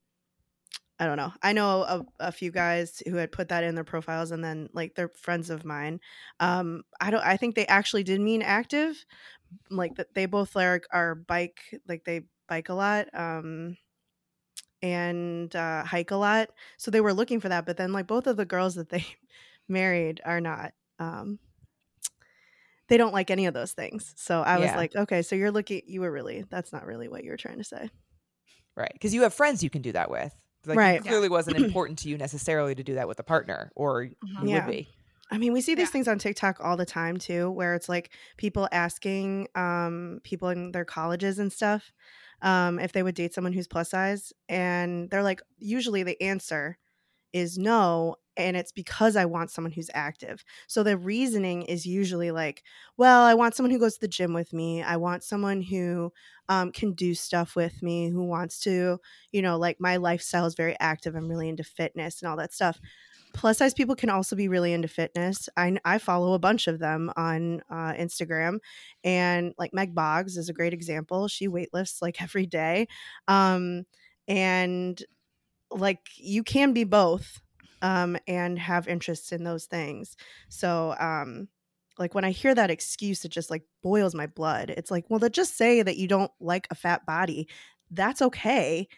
I don't know. I know a, a few guys who had put that in their profiles, and then like they're friends of mine. Um, I don't. I think they actually did mean active. Like, that they both are, are bike. Like, they bike a lot um, and uh, hike a lot. So they were looking for that. But then like both of the girls that they married are not. Um, They don't like any of those things. So I was yeah. like, okay, so you're looking, you were really, that's not really what you were trying to say. Right. Because you have friends you can do that with. Like, right. It clearly yeah. wasn't important to you necessarily to do that with a partner, or mm-hmm. you yeah. would be. I mean, we see these yeah. things on TikTok all the time too, where it's like people asking um, people in their colleges and stuff um, if they would date someone who's plus size. And they're like, usually the answer is no. And it's because I want someone who's active. So the reasoning is usually like, well, I want someone who goes to the gym with me. I want someone who um, can do stuff with me, who wants to, you know, like, my lifestyle is very active. I'm really into fitness and all that stuff. Plus size people can also be really into fitness. I, I follow a bunch of them on uh, Instagram, and like Meg Boggs is a great example. She weightlifts like every day. Um, and like, you can be both. Um, and have interests in those things. So um, like, when I hear that excuse, it just like boils my blood. It's like, well, to just say that you don't like a fat body, that's okay.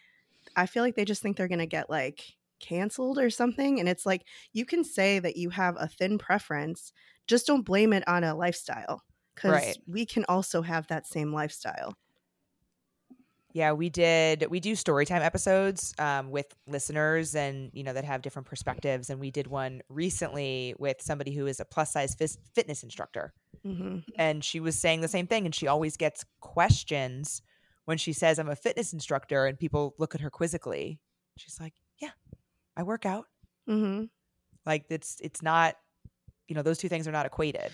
I feel like they just think they're going to get like canceled or something. And it's like, you can say that you have a thin preference. Just don't blame it on a lifestyle, because right. we can also have that same lifestyle. Yeah, we did. We do storytime episodes um, with listeners, and you know, that have different perspectives. And we did one recently with somebody who is a plus size f- fitness instructor, mm-hmm. and she was saying the same thing. And she always gets questions when she says, "I'm a fitness instructor," and people look at her quizzically. She's like, "Yeah, I work out." Mm-hmm. Like, it's it's not, you know, those two things are not equated.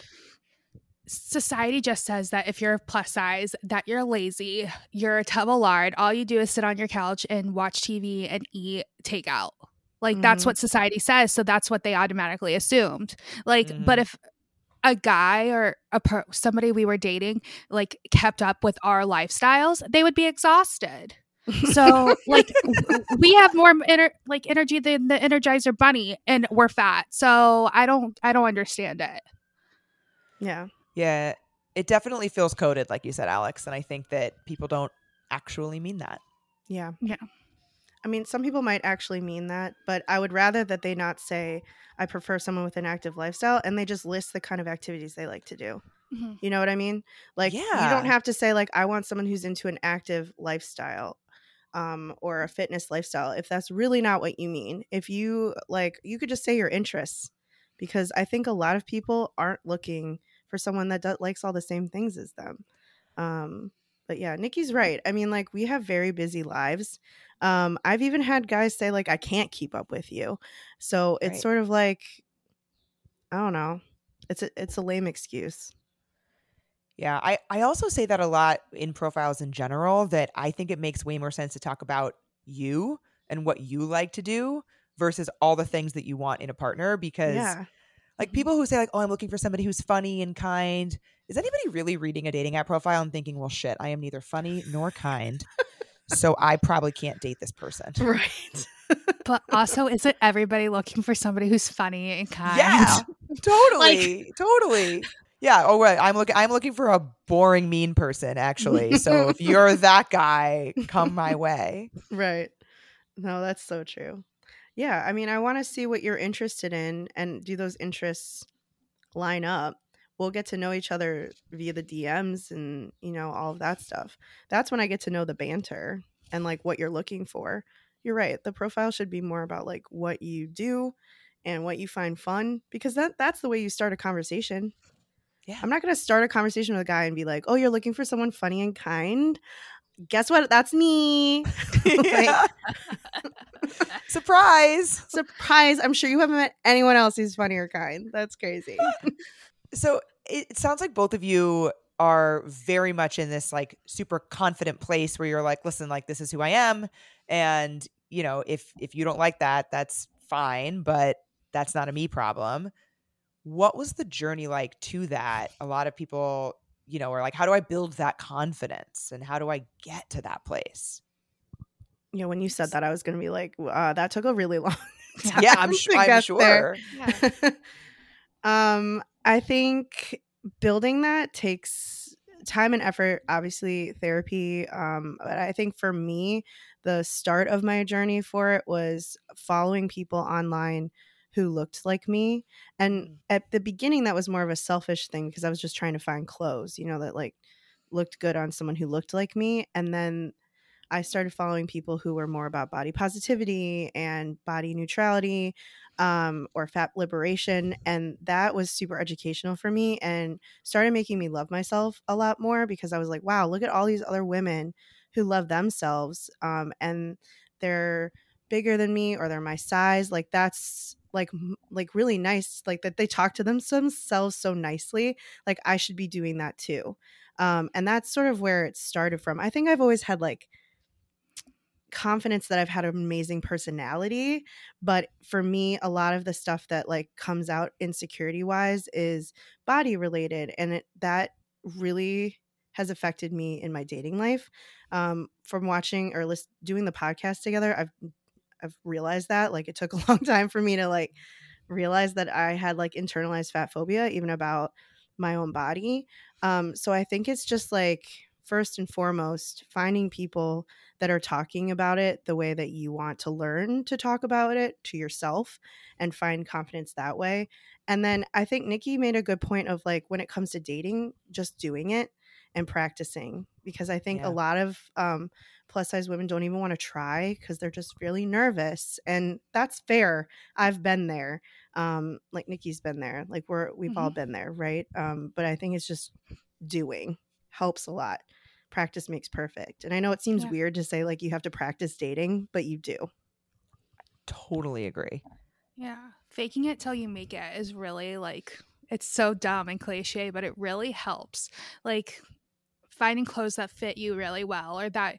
Society just says that if you're plus size, that you're lazy, you're a tub of lard, all you do is sit on your couch and watch T V and eat takeout. Like, mm-hmm. that's what society says. So that's what they automatically assumed. Like, mm-hmm. but if a guy or a per- somebody we were dating, like, kept up with our lifestyles, they would be exhausted. So, like, we have more ener- like energy than the Energizer Bunny, and we're fat. So I don't, I don't understand it. Yeah. Yeah. It definitely feels coded, like you said, Alex. And I think that people don't actually mean that. Yeah. Yeah. I mean, some people might actually mean that, but I would rather that they not say, I prefer someone with an active lifestyle, and they just list the kind of activities they like to do. Mm-hmm. You know what I mean? Like, yeah. you don't have to say, like, I want someone who's into an active lifestyle um, or a fitness lifestyle, if that's really not what you mean. If you, like, you could just say your interests, because I think a lot of people aren't looking for someone that do- likes all the same things as them. Um But yeah, Nicci's right. I mean, like, we have very busy lives. Um, I've even had guys say, like, I can't keep up with you. So it's right. sort of like, I don't know. It's a, it's a lame excuse. Yeah. I, I also say that a lot in profiles in general, that I think it makes way more sense to talk about you and what you like to do versus all the things that you want in a partner. Because yeah. like, people who say, like, oh, I'm looking for somebody who's funny and kind. Is anybody really reading a dating app profile and thinking, well, shit, I am neither funny nor kind, so I probably can't date this person. Right. But also, isn't everybody looking for somebody who's funny and kind? Yeah, totally. Like- totally. Yeah. Oh, right. I'm looking, I'm looking for a boring, mean person, actually. So if you're that guy, come my way. Right. No, that's so true. Yeah. I mean, I want to see what you're interested in, and do those interests line up? We'll get to know each other via the D Ms and, you know, all of that stuff. That's when I get to know the banter and, like, what you're looking for. You're right. The profile should be more about, like, what you do and what you find fun, because that that's the way you start a conversation. Yeah. I'm not going to start a conversation with a guy and be like, oh, you're looking for someone funny and kind? Guess what? That's me. Like, surprise. Surprise. I'm sure you haven't met anyone else who's funny or kind. That's crazy. So it sounds like both of you are very much in this, like, super confident place where you're like, listen, like, this is who I am. And, you know, if if you don't like that, that's fine, but that's not a me problem. What was the journey like to that? A lot of people, you know, are like, how do I build that confidence? And how do I get to that place? You know, when you said that, I was going to be like, uh, that took a really long time. Yeah, I'm, sh- I'm sure. Yeah. um. I think building that takes time and effort, obviously therapy. Um, but I think for me, the start of my journey for it was following people online who looked like me. And at the beginning, that was more of a selfish thing, because I was just trying to find clothes, you know, that, like, looked good on someone who looked like me. And then I started following people who were more about body positivity and body neutrality, um, or fat liberation. And that was super educational for me, and started making me love myself a lot more, because I was like, wow, look at all these other women who love themselves. Um, and they're bigger than me, or they're my size. Like, that's like, like really nice, like, that they talk to them themselves so nicely. Like, I should be doing that too. Um, and that's sort of where it started from. I think I've always had, like, confidence that I've had an amazing personality, but for me, a lot of the stuff that, like, comes out insecurity wise is body related, and it, that really has affected me in my dating life. Um, from watching or list, doing the podcast together, I've I've realized that, like, it took a long time for me to, like, realize that I had, like, internalized fat phobia even about my own body. Um, so I think it's just, like, first and foremost, finding people that are talking about it the way that you want to learn to talk about it to yourself, and find confidence that way. And then I think Nicci made a good point of, like, when it comes to dating, just doing it and practicing, because I think yeah. a lot of um, plus size women don't even want to try, because they're just really nervous. And that's fair. I've been there. Um, like, Nicci's been there. Like, we're, we've mm-hmm. all been there. Right. Um, but I think it's just doing helps a lot. Practice makes perfect. And I know it seems yeah. weird to say, like, you have to practice dating, but you do. I totally agree. Yeah. Faking it till you make it is really, like, it's so dumb and cliche, but it really helps. Like, finding clothes that fit you really well, or that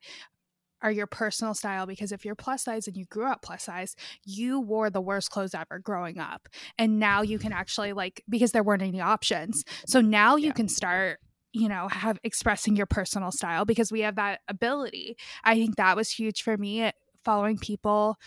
are your personal style, because if you're plus size and you grew up plus size, you wore the worst clothes ever growing up, and now you can actually, like, because there weren't any options, so now you yeah. can start, you know, have expressing your personal style because we have that ability. I think that was huge for me. It, following people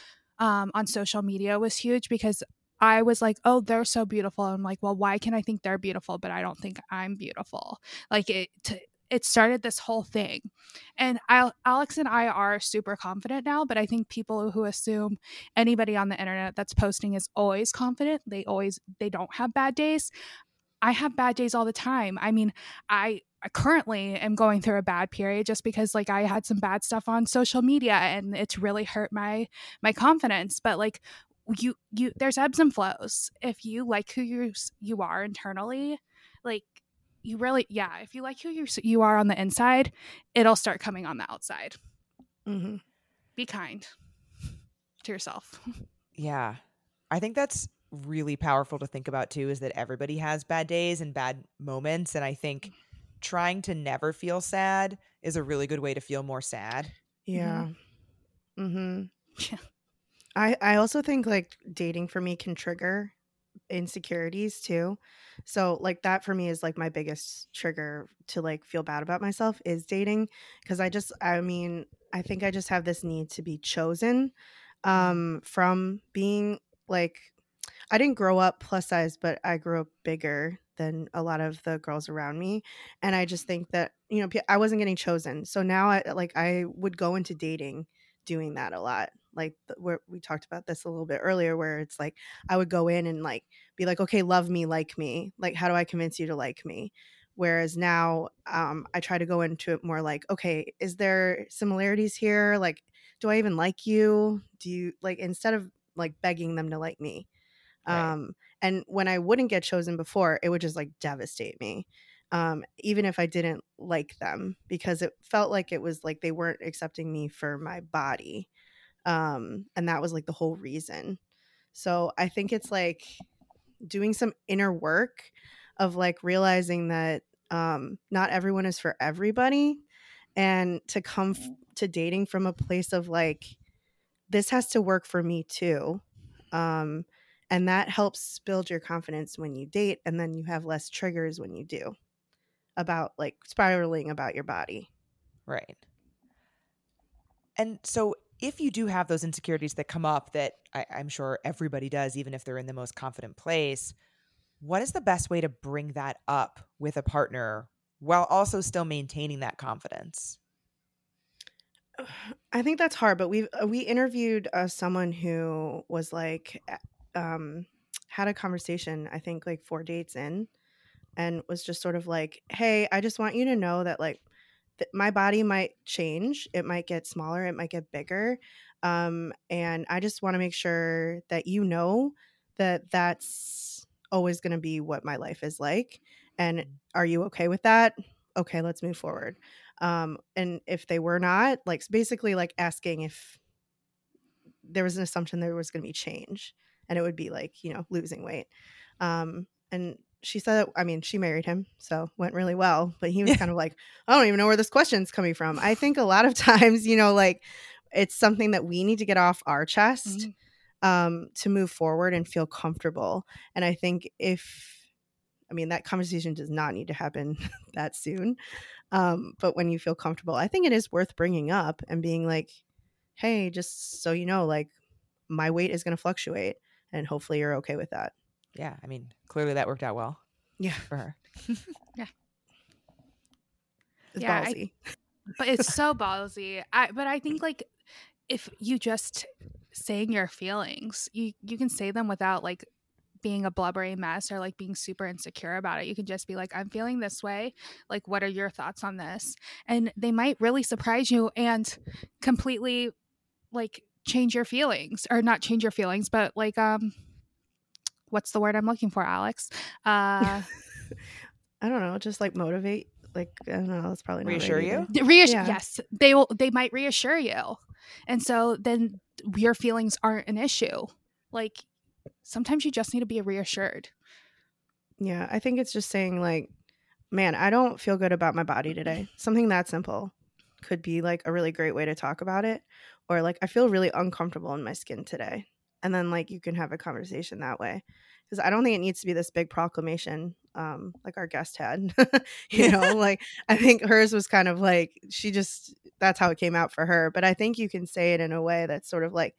um, on social media was huge because I was like, oh, they're so beautiful. I'm like, well, why can I think they're beautiful, but I don't think I'm beautiful? Like it, t- it started this whole thing. And I, Alex and I are super confident now, but I think people who assume anybody on the internet that's posting is always confident, they always, they don't have bad days. I have bad days all the time. I mean, I, I currently am going through a bad period just because, like, I had some bad stuff on social media and it's really hurt my my confidence. But like, you, you, there's ebbs and flows. If you like who you you are internally, like you really, yeah. If you like who you you are on the inside, it'll start coming on the outside. Mm-hmm. Be kind to yourself. Yeah, I think that's really powerful to think about too, is that everybody has bad days and bad moments. And I think trying to never feel sad is a really good way to feel more sad. Yeah. Mm-hmm. Yeah. I, I also think like dating for me can trigger insecurities too. So like that for me is like my biggest trigger to like feel bad about myself is dating. Cause I just, I mean, I think I just have this need to be chosen um, from being like, I didn't grow up plus size, but I grew up bigger than a lot of the girls around me. And I just think that, you know, I wasn't getting chosen. So now I like I would go into dating doing that a lot. Like where we talked about this a little bit earlier, where it's like I would go in and like be like, OK, love me, like me. Like, how do I convince you to like me? Whereas now um, I try to go into it more like, OK, is there similarities here? Like, do I even like you? Do you like instead of like begging them to like me? Right. Um, and when I wouldn't get chosen before, it would just like devastate me. Um, even if I didn't like them, because it felt like it was like they weren't accepting me for my body. Um, and that was like the whole reason. So I think it's like doing some inner work of like realizing that, um, not everyone is for everybody, and to come f- to dating from a place of like, this has to work for me too. Um, And that helps build your confidence when you date, and then you have less triggers when you do about like spiraling about your body. Right. And so if you do have those insecurities that come up that I, I'm sure everybody does, even if they're in the most confident place, what is the best way to bring that up with a partner while also still maintaining that confidence? I think that's hard, but we we interviewed uh, someone who was like – Um, had a conversation, I think like four dates in, and was just sort of like, hey, I just want you to know that like th- my body might change. It might get smaller. It might get bigger. Um, and I just want to make sure that you know that that's always going to be what my life is like. And are you okay with that? Okay, let's move forward. Um, and if they were not, like basically like asking if there was an assumption there was going to be change. And it would be like, you know, losing weight. Um, and she said, I mean, she married him, so went really well. But he was yeah. kind of like, I don't even know where this question's coming from. I think a lot of times, you know, like it's something that we need to get off our chest mm-hmm. um, to move forward and feel comfortable. And I think if, I mean, that conversation does not need to happen that soon. Um, but when you feel comfortable, I think it is worth bringing up and being like, hey, just so you know, like my weight is going to fluctuate. And hopefully you're okay with that. Yeah. I mean, clearly that worked out well. Yeah. For her. yeah. It's yeah, ballsy. I, but it's so ballsy. I, but I think like if you just saying your feelings, you, you can say them without like being a blubbery mess or like being super insecure about it. You can just be like, I'm feeling this way. Like, what are your thoughts on this? And they might really surprise you and completely like change your feelings or not change your feelings but like um what's the word I'm looking for, Alex? uh I don't know, just like motivate, like I don't know, that's probably not reassure you reassure yeah. Yes, they will, they might reassure you, and so then your feelings aren't an issue. Like sometimes you just need to be reassured. Yeah, I think it's just saying like, man, I don't feel good about my body today, something that simple. could be like a really great way to talk about it. Or like, I feel really uncomfortable in my skin today. And then like you can have a conversation that way. Because I don't think it needs to be this big proclamation um, like our guest had. You know, like I think hers was kind of like she just that's how it came out for her. But I think you can say it in a way that's sort of like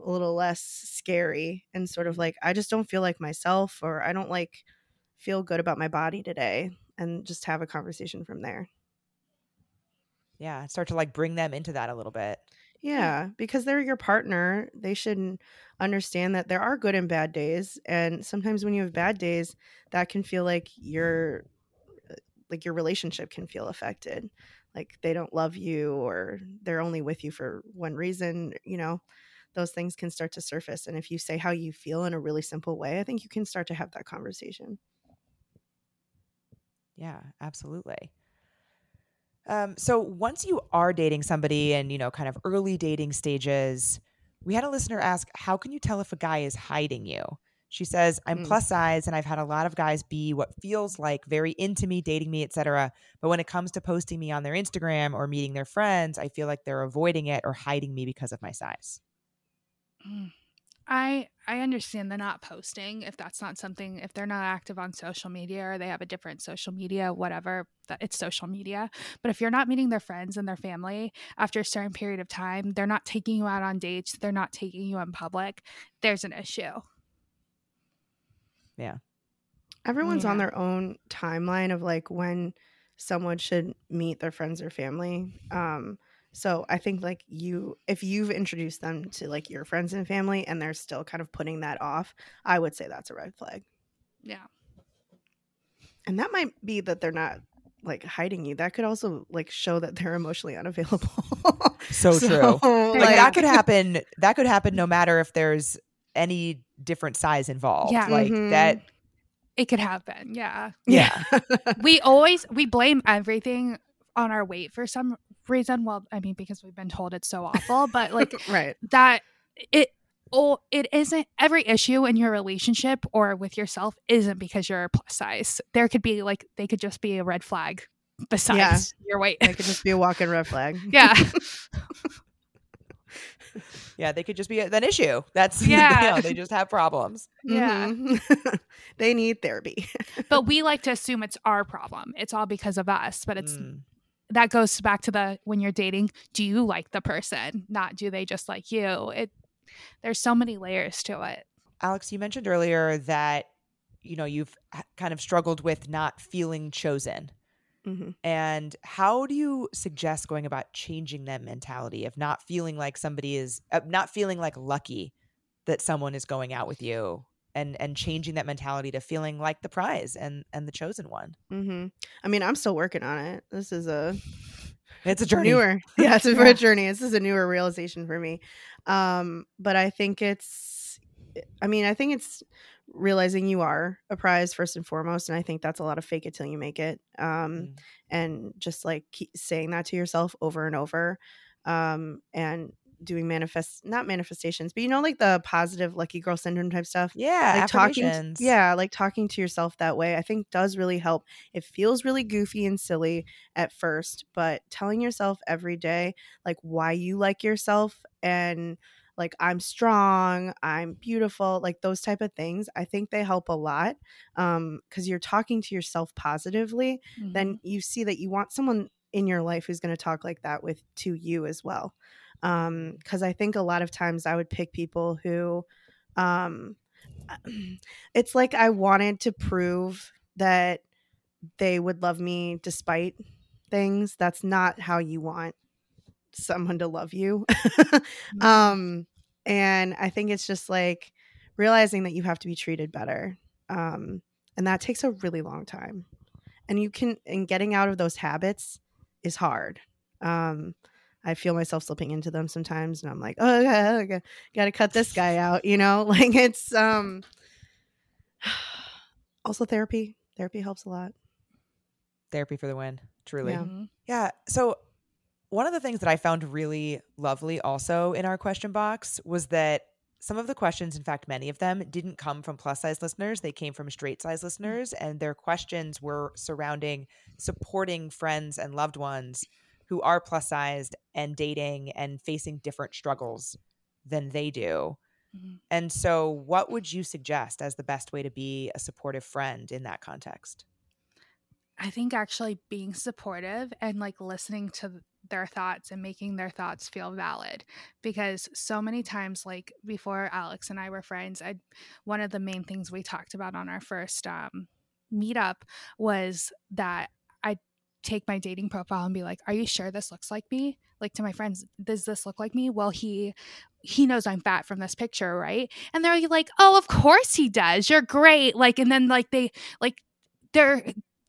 a little less scary and sort of like I just don't feel like myself, or I don't like feel good about my body today, and just have a conversation from there. Yeah, start to like bring them into that a little bit. Yeah, because they're your partner. They should understand that there are good and bad days. And sometimes when you have bad days, that can feel like your like your relationship can feel affected. Like they don't love you, or they're only with you for one reason. You know, those things can start to surface. And if you say how you feel in a really simple way, I think you can start to have that conversation. Yeah, absolutely. Um, so once you are dating somebody and, you know, kind of early dating stages, we had a listener ask, how can you tell if a guy is hiding you? She says, I'm mm. plus size and I've had a lot of guys be what feels like very into me, dating me, et cetera. But when it comes to posting me on their Instagram or meeting their friends, I feel like they're avoiding it or hiding me because of my size. Mm. I I understand the not posting if that's not something, if they're not active on social media or they have a different social media, whatever, it's social media. But if you're not meeting their friends and their family after a certain period of time, they're not taking you out on dates, they're not taking you in public, there's an issue. Yeah. Everyone's yeah. on their own timeline of like when someone should meet their friends or family. Um So I think like you, if you've introduced them to like your friends and family and they're still kind of putting that off, I would say that's a red flag. Yeah. And that might be that they're not like hiding you. That could also like show that they're emotionally unavailable. So, so true. Like, like that could happen. That could happen no matter if there's any different size involved. Yeah. Like mm-hmm. that. It could happen. Yeah. Yeah. We always, we blame everything on our weight for some reason. Well, I mean, because we've been told it's so awful, but like right. that it oh it isn't. Every issue in your relationship or with yourself isn't because you're plus size. There could be like they could just be a red flag besides yeah. your weight. They could just be a walking red flag. Yeah. Yeah, they could just be an issue. That's yeah. You know, they just have problems. Yeah, mm-hmm. They need therapy. But we like to assume it's our problem. It's all because of us, but it's mm. that goes back to the when you're dating, do you like the person? Not do they just like you? It there's so many layers to it. Alex, you mentioned earlier that you know you've kind of struggled with not feeling chosen. Mm-hmm. And how do you suggest going about changing that mentality of not feeling like somebody is uh, not feeling like lucky that someone is going out with you, and, and changing that mentality to feeling like the prize and, and the chosen one? Mm-hmm. I mean, I'm still working on it. This is a, it's a journey. Newer, yeah, it's a, yeah. a journey. This is a newer realization for me. Um, but I think it's, I mean, I think it's realizing you are a prize first and foremost, and I think that's a lot of fake it till you make it, um mm. and just like keep saying that to yourself over and over, um and doing manifest not manifestations but you know like the positive lucky girl syndrome type stuff, yeah like talking yeah like talking to yourself that way I think does really help. It feels really goofy and silly at first, but telling yourself every day like why you like yourself and like I'm strong, I'm beautiful, like those type of things, I think they help a lot, um, because you're talking to yourself positively. Mm-hmm. Then you see that you want someone in your life who's going to talk like that with to you as well. Um, because I think a lot of times I would pick people who, um, it's like I wanted to prove that they would love me despite things. That's not how you want someone to love you. um and I think it's just like realizing that you have to be treated better, um and that takes a really long time, and you can and getting out of those habits is hard. um I feel myself slipping into them sometimes, and I'm like, oh yeah, gotta, gotta cut this guy out, you know like it's um also therapy therapy helps a lot. Therapy for the win, truly. Yeah, yeah. So one of the things that I found really lovely also in our question box was that some of the questions, in fact, many of them, didn't come from plus size listeners. They came from straight size listeners, and their questions were surrounding supporting friends and loved ones who are plus sized and dating and facing different struggles than they do. Mm-hmm. And so what would you suggest as the best way to be a supportive friend in that context? I think actually being supportive and like listening to their thoughts and making their thoughts feel valid, because so many times, like before Alex and I were friends, I one of the main things we talked about on our first um, meetup was that I take my dating profile and be like, are you sure this looks like me? Like to my friends, does this look like me? Well, he he knows I'm fat from this picture, right? And they're like, oh, of course he does. You're great. Like, and then like they like they're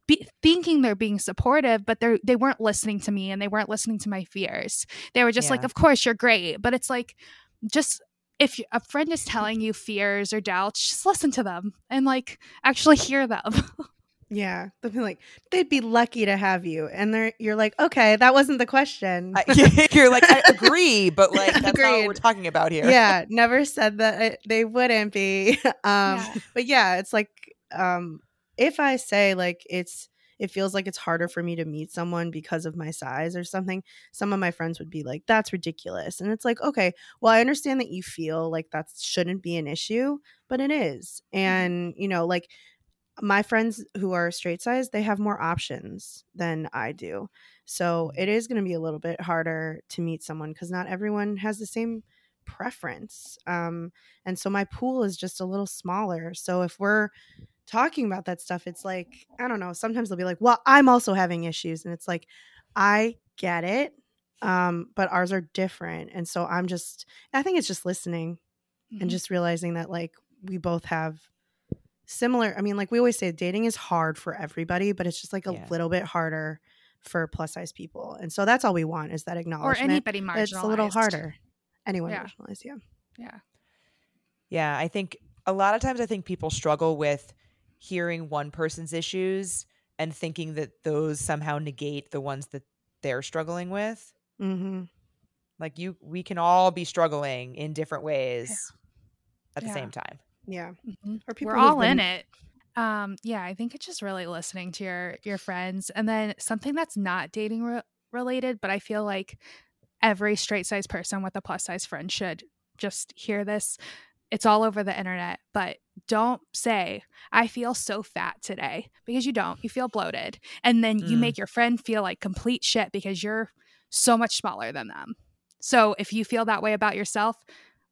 Be, thinking they're being supportive, but they they weren't listening to me and they weren't listening to my fears. They were just yeah. like, of course, you're great. But it's like, just if a friend is telling you fears or doubts, just listen to them and like actually hear them. Yeah. They'll be like, they'd be lucky to have you. And they're you're like, okay, that wasn't the question. I, you're like, I agree, but like, that's Agreed. not what we're talking about here. Yeah. Never said that I, they wouldn't be. Um, yeah. But yeah, it's like, um, if I say like it's it feels like it's harder for me to meet someone because of my size or something, some of my friends would be like, that's ridiculous. And it's like, okay, well, I understand that you feel like that shouldn't be an issue, but it is. And, you know, like my friends who are straight size, they have more options than I do. So it is going to be a little bit harder to meet someone because not everyone has the same preference. Um, and so my pool is just a little smaller. So if we're talking about that stuff, it's like, I don't know, sometimes they'll be like, well, I'm also having issues, and it's like, I get it, um but ours are different. And so I'm just I think it's just listening mm-hmm. and just realizing that like we both have similar, I mean, like we always say dating is hard for everybody, but it's just like a yeah. little bit harder for plus size people. And so that's all we want, is that acknowledgement, or anybody marginalized. It's a little harder, anyone yeah. marginalized. yeah yeah yeah I think a lot of times I think people struggle with hearing one person's issues and thinking that those somehow negate the ones that they're struggling with. Mm-hmm. Like you, we can all be struggling in different ways yeah. at the yeah. same time. Yeah. Mm-hmm. Or people We're all been- in it. Um, yeah. I think it's just really listening to your, your friends. And then something that's not dating re- related, but I feel like every straight size person with a plus size friend should just hear this. It's all over the internet, but don't say, I feel so fat today, because you don't. You feel bloated. And then mm. you make your friend feel like complete shit because you're so much smaller than them. So if you feel that way about yourself,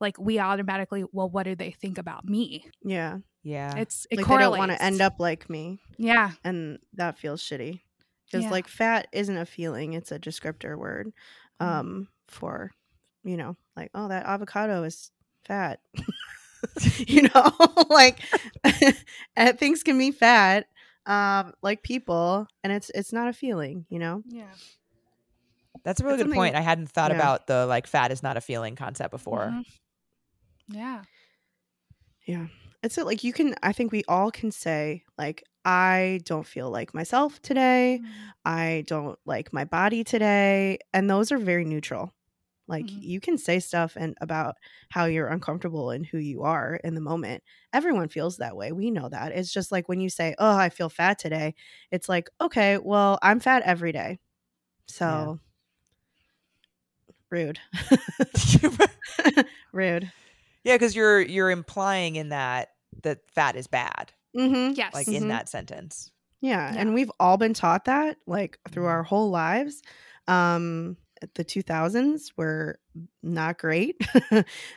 like we automatically, well, what do they think about me? Yeah. Yeah. It's it like correlates. They don't want to end up like me. Yeah. And that feels shitty. Because yeah. like fat isn't a feeling. It's a descriptor word um, for, you know, like, oh, that avocado is fat. You know, like things can be fat, um, like people, and it's it's not a feeling, you know? Yeah. That's a really That's good point. I hadn't thought yeah. about the like fat is not a feeling concept before. Mm-hmm. Yeah. Yeah. It's like you can, I think we all can say like, I don't feel like myself today. Mm-hmm. I don't like my body today. And those are very neutral. Like mm-hmm. you can say stuff and about how you're uncomfortable and who you are in the moment. Everyone feels that way. We know that. It's just like when you say, oh, I feel fat today. It's like, okay, well, I'm fat every day. So yeah. rude. Rude. Yeah, because you're you're implying in that that fat is bad. Mm-hmm. Yes. Like mm-hmm. in that sentence. Yeah. yeah. And we've all been taught that like through our whole lives. Um The two thousands were not great.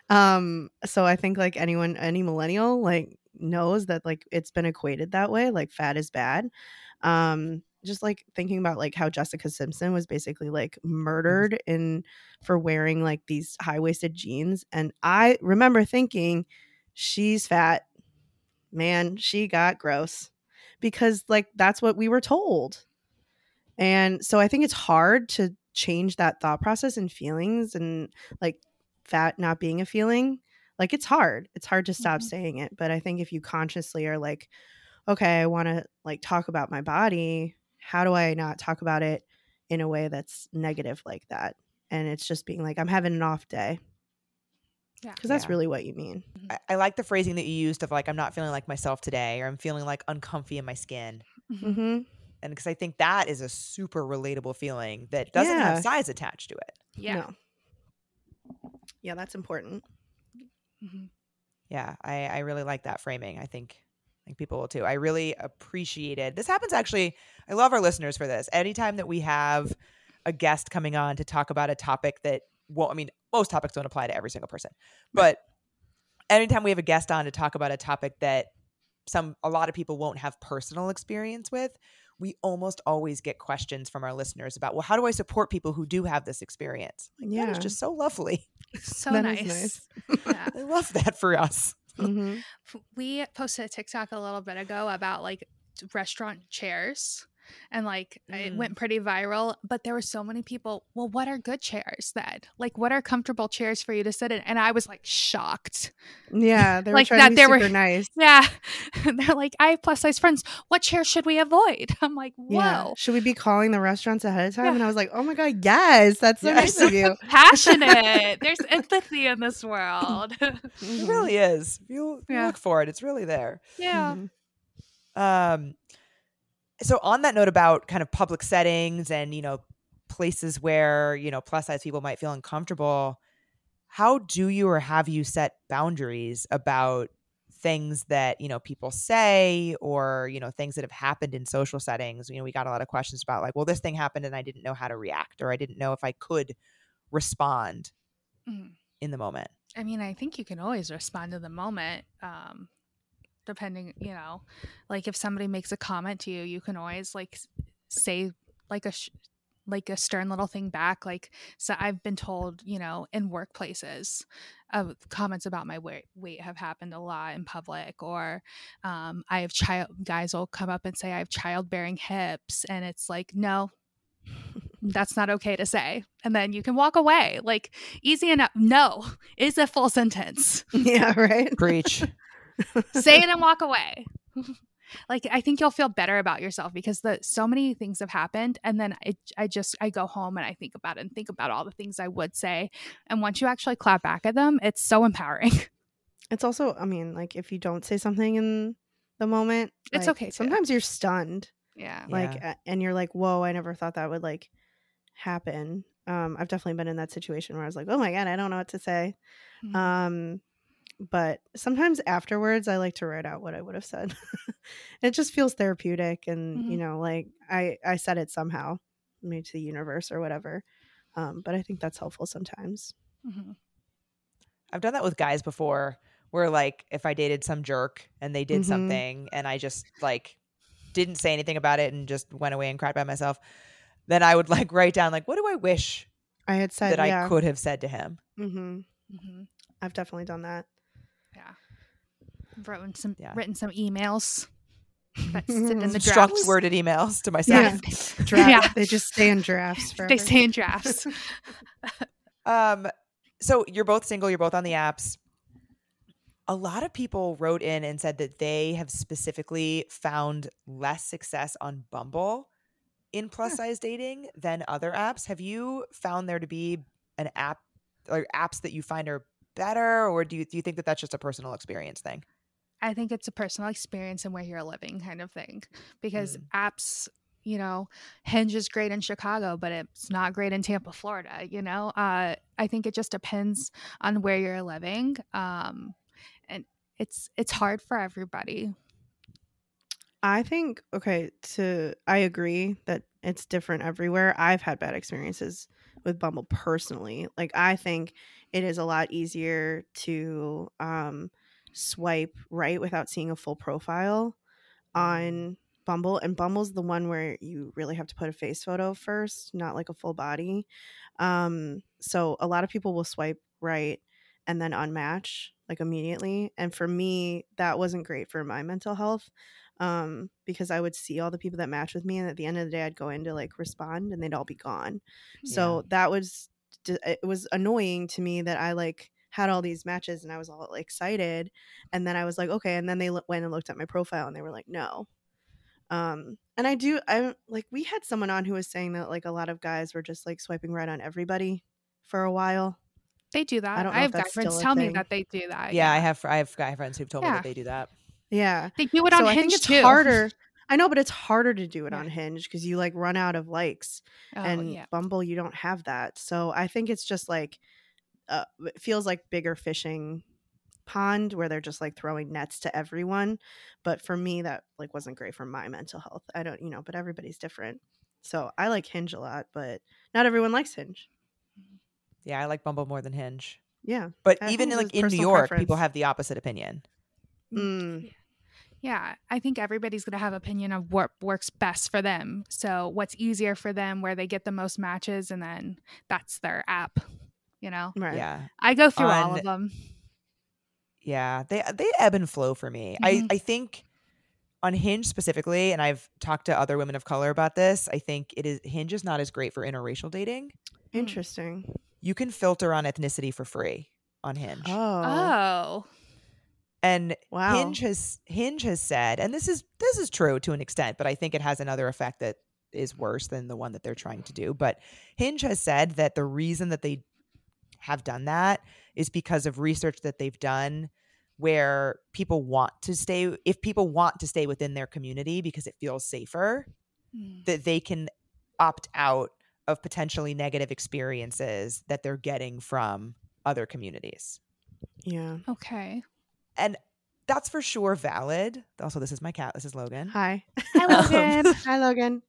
um, so I think like anyone, any millennial like knows that like it's been equated that way. Like fat is bad. Um, just like thinking about like how Jessica Simpson was basically like murdered in for wearing like these high-waisted jeans. And I remember thinking, she's fat. Man, she got gross. Because like that's what we were told. And so I think it's hard to change that thought process and feelings, and like fat not being a feeling, like it's hard it's hard to stop mm-hmm. saying it. But I think if you consciously are like, okay, I want to like talk about my body, how do I not talk about it in a way that's negative like that? And it's just being like, I'm having an off day. Yeah, because that's yeah. really what you mean. I-, I like the phrasing that you used of like, I'm not feeling like myself today, or I'm feeling like uncomfy in my skin. Mm-hmm. And because I think that is a super relatable feeling that doesn't yeah. have size attached to it. Yeah. No. Yeah, that's important. Mm-hmm. Yeah, I, I really like that framing. I think I think people will too. I really appreciate it. This happens actually. I love our listeners for this. Anytime that we have a guest coming on to talk about a topic that won't, I mean, most topics don't apply to every single person, but anytime we have a guest on to talk about a topic that some a lot of people won't have personal experience with, we almost always get questions from our listeners about, well, how do I support people who do have this experience? Like, yeah. That is just so lovely. So nice. nice. Yeah. I love that for us. Mm-hmm. We posted a TikTok a little bit ago about like restaurant chairs and like mm. it went pretty viral, but there were so many people, well, what are good chairs then? Like, what are comfortable chairs for you to sit in? And I was like shocked. Yeah. They were like trying that to be super were, nice. Yeah. They're like, I have plus size friends. What chair should we avoid? I'm like, whoa. Yeah. Should we be calling the restaurants ahead of time? Yeah. And I was like, oh my God, yes. That's so yes. nice of you. Passionate. There's empathy in this world. It really is. You, you yeah. look for it. It's really there. Yeah. Mm-hmm. Um, So on that note about kind of public settings and, you know, places where, you know, plus size people might feel uncomfortable, how do you or have you set boundaries about things that, you know, people say or, you know, things that have happened in social settings? You know, we got a lot of questions about like, well, this thing happened and I didn't know how to react, or I didn't know if I could respond mm. in the moment. I mean, I think you can always respond in the moment. Um Depending, you know, like if somebody makes a comment to you, you can always like say like a sh- like a stern little thing back. Like, so I've been told, you know, in workplaces, uh, comments about my weight weight have happened a lot in public. Or um, I have child guys will come up and say I have childbearing hips, and it's like, no, that's not okay to say. And then you can walk away, like easy enough. No is a full sentence. Yeah, right. Preach. Say it and walk away. Like, I think you'll feel better about yourself because the so many things have happened. And then I, I just, I go home and I think about it and think about all the things I would say. And once you actually clap back at them, it's so empowering. It's also, I mean, like if you don't say something in the moment, it's like, okay. Too. Sometimes you're stunned. Yeah. Like, yeah. and you're like, whoa, I never thought that would like happen. Um, I've definitely been in that situation where I was like, oh my God, I don't know what to say. Mm-hmm. Um, But sometimes afterwards, I like to write out what I would have said. It just feels therapeutic. And, mm-hmm. you know, like I, I said it somehow, maybe to the universe or whatever. Um, but I think that's helpful sometimes. Mm-hmm. I've done that with guys before where like if I dated some jerk and they did mm-hmm. something and I just like didn't say anything about it and just went away and cried by myself, then I would like write down like, what do I wish I had said that yeah. I could have said to him? Mm-hmm. Mm-hmm. I've definitely done that. Yeah, I've written some yeah. written some emails that sit in the drafts. Worded emails to myself. Yeah. Draft, yeah. They just stay in drafts. Forever. They stay in drafts. um, so you're both single. You're both on the apps. A lot of people wrote in and said that they have specifically found less success on Bumble in plus yeah. size dating than other apps. Have you found there to be an app or apps that you find are better, or do you do you think that that's just a personal experience thing? I think it's a personal experience and where you're living kind of thing, because mm. apps, you know, Hinge is great in Chicago, but it's not great in Tampa, Florida. You know, uh, I think it just depends on where you're living, um, and it's it's hard for everybody. I think okay, to I agree that it's different everywhere. I've had bad experiences with Bumble personally. Like I think. It is a lot easier to um, swipe right without seeing a full profile on Bumble. And Bumble's the one where you really have to put a face photo first, not like a full body. Um, so a lot of people will swipe right and then unmatch like immediately. And for me, that wasn't great for my mental health um, because I would see all the people that match with me. And at the end of the day, I'd go in to like respond and they'd all be gone. Yeah. So that was... it was annoying to me that I like had all these matches and I was all like, excited. And then I was like, okay. And then they l- went and looked at my profile and they were like, no. Um, and I do, I like, we had someone on who was saying that like a lot of guys were just like swiping right on everybody for a while. They do that. I, don't know I have guy friends tell thing. me that they do that. Yeah, yeah. I have, I have guy friends who've told yeah. me that they do that. Yeah. They do it on so Hinge I think it's too. harder. I know, but it's harder to do it yeah. on Hinge because you like run out of likes, oh, and yeah. Bumble, you don't have that. So I think it's just like uh, it feels like bigger fishing pond where they're just like throwing nets to everyone. But for me, that like wasn't great for my mental health. I don't, you know, but everybody's different. So I like Hinge a lot, but not everyone likes Hinge. Yeah, I like Bumble more than Hinge. Yeah, but I even like in New York, preference. People have the opposite opinion. Mm. Yeah. Yeah, I think everybody's going to have an opinion of what works best for them. So what's easier for them, where they get the most matches, and then that's their app, you know? Right. Yeah. I go through On, all of them. Yeah, they they ebb and flow for me. Mm-hmm. I, I think on Hinge specifically, and I've talked to other women of color about this, I think it is Hinge is not as great for interracial dating. Interesting. You can filter on ethnicity for free on Hinge. Oh. Oh. And wow. Hinge has Hinge has said, and this is this is true to an extent, but I think it has another effect that is worse than the one that they're trying to do. But Hinge has said that the reason that they have done that is because of research that they've done where people want to stay, if people want to stay within their community because it feels safer, mm. that they can opt out of potentially negative experiences that they're getting from other communities. Yeah. Okay. And that's for sure valid. Also, this is my cat. This is Logan. Hi. Hi, Logan. Um, Hi, Logan.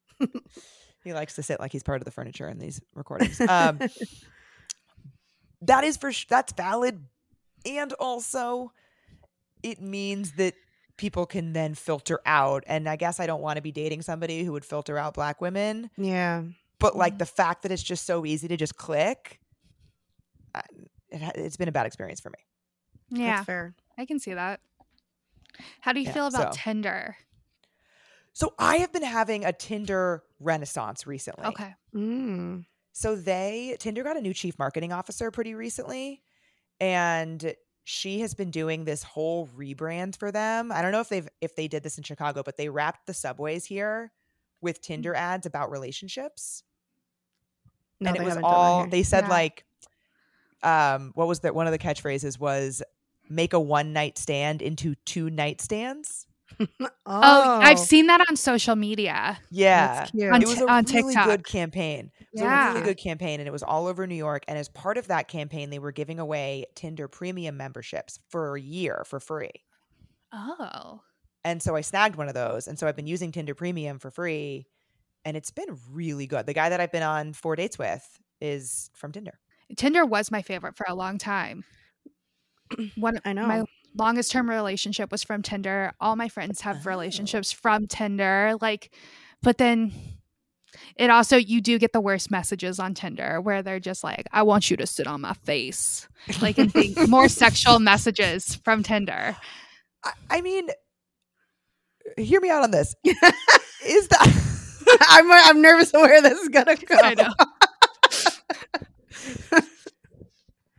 He likes to sit like he's part of the furniture in these recordings. Um, that is for sh- that's valid. And also, it means that people can then filter out. And I guess I don't want to be dating somebody who would filter out Black women. Yeah. But like mm-hmm. the fact that it's just so easy to just click, I, it, it's been a bad experience for me. Yeah. That's fair. I can see that. How do you yeah, feel about so. Tinder? So I have been having a Tinder renaissance recently. Okay. Mm. So they Tinder got a new chief marketing officer pretty recently, and she has been doing this whole rebrand for them. I don't know if they've if they did this in Chicago, but they wrapped the subways here with Tinder ads about relationships. No, and it was all they said yeah. like um what was that one of the catchphrases was make a one night stand into two night stands. oh. oh, I've seen that on social media. Yeah. That's cute. On, it was a on really TikTok. good campaign. It was yeah. a really good campaign, and it was all over New York. And as part of that campaign, they were giving away Tinder premium memberships for a year for free. Oh. And so I snagged one of those. And so I've been using Tinder premium for free, and it's been really good. The guy that I've been on four dates with is from Tinder. Tinder was my favorite for a long time. One, I know. My longest term relationship was from Tinder. All my friends have oh. relationships from Tinder. Like, but then it also, you do get the worst messages on Tinder where they're just like, I want you to sit on my face. Like, and think more sexual messages from Tinder. I, I mean, hear me out on this. Is that, I'm, I'm nervous where this is going to go. I know.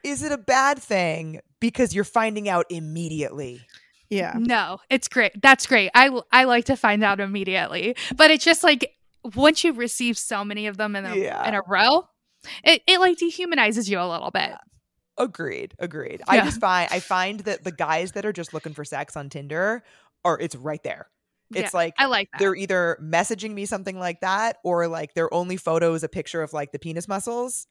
Is it a bad thing because you're finding out immediately? Yeah. No, it's great. That's great. I, I like to find out immediately. But it's just like once you receive so many of them in a, yeah. in a row, it, it like dehumanizes you a little bit. Agreed. Agreed. Yeah. I just find I find that the guys that are just looking for sex on Tinder are it's right there. It's yeah, like, I like that. They're either messaging me something like that or like their only photo is a picture of like the penis muscles.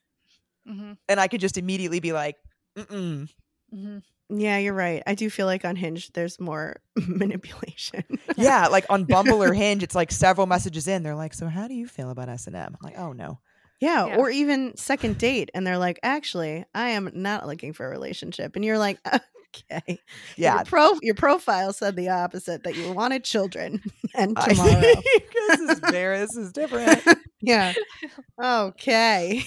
Mm-hmm. And I could just immediately be like, mm-mm. Mm-hmm. Yeah, you're right. I do feel like on Hinge, there's more manipulation. Yeah, like on Bumble or Hinge, it's like several messages in. They're like, so how do you feel about S and M? I'm like, oh, no. Yeah, yeah, or even second date. And they're like, actually, I am not looking for a relationship. And you're like, okay. Yeah. Your, pro- your profile said the opposite, that you wanted children. And tomorrow. This is Varys is different. Yeah. Okay.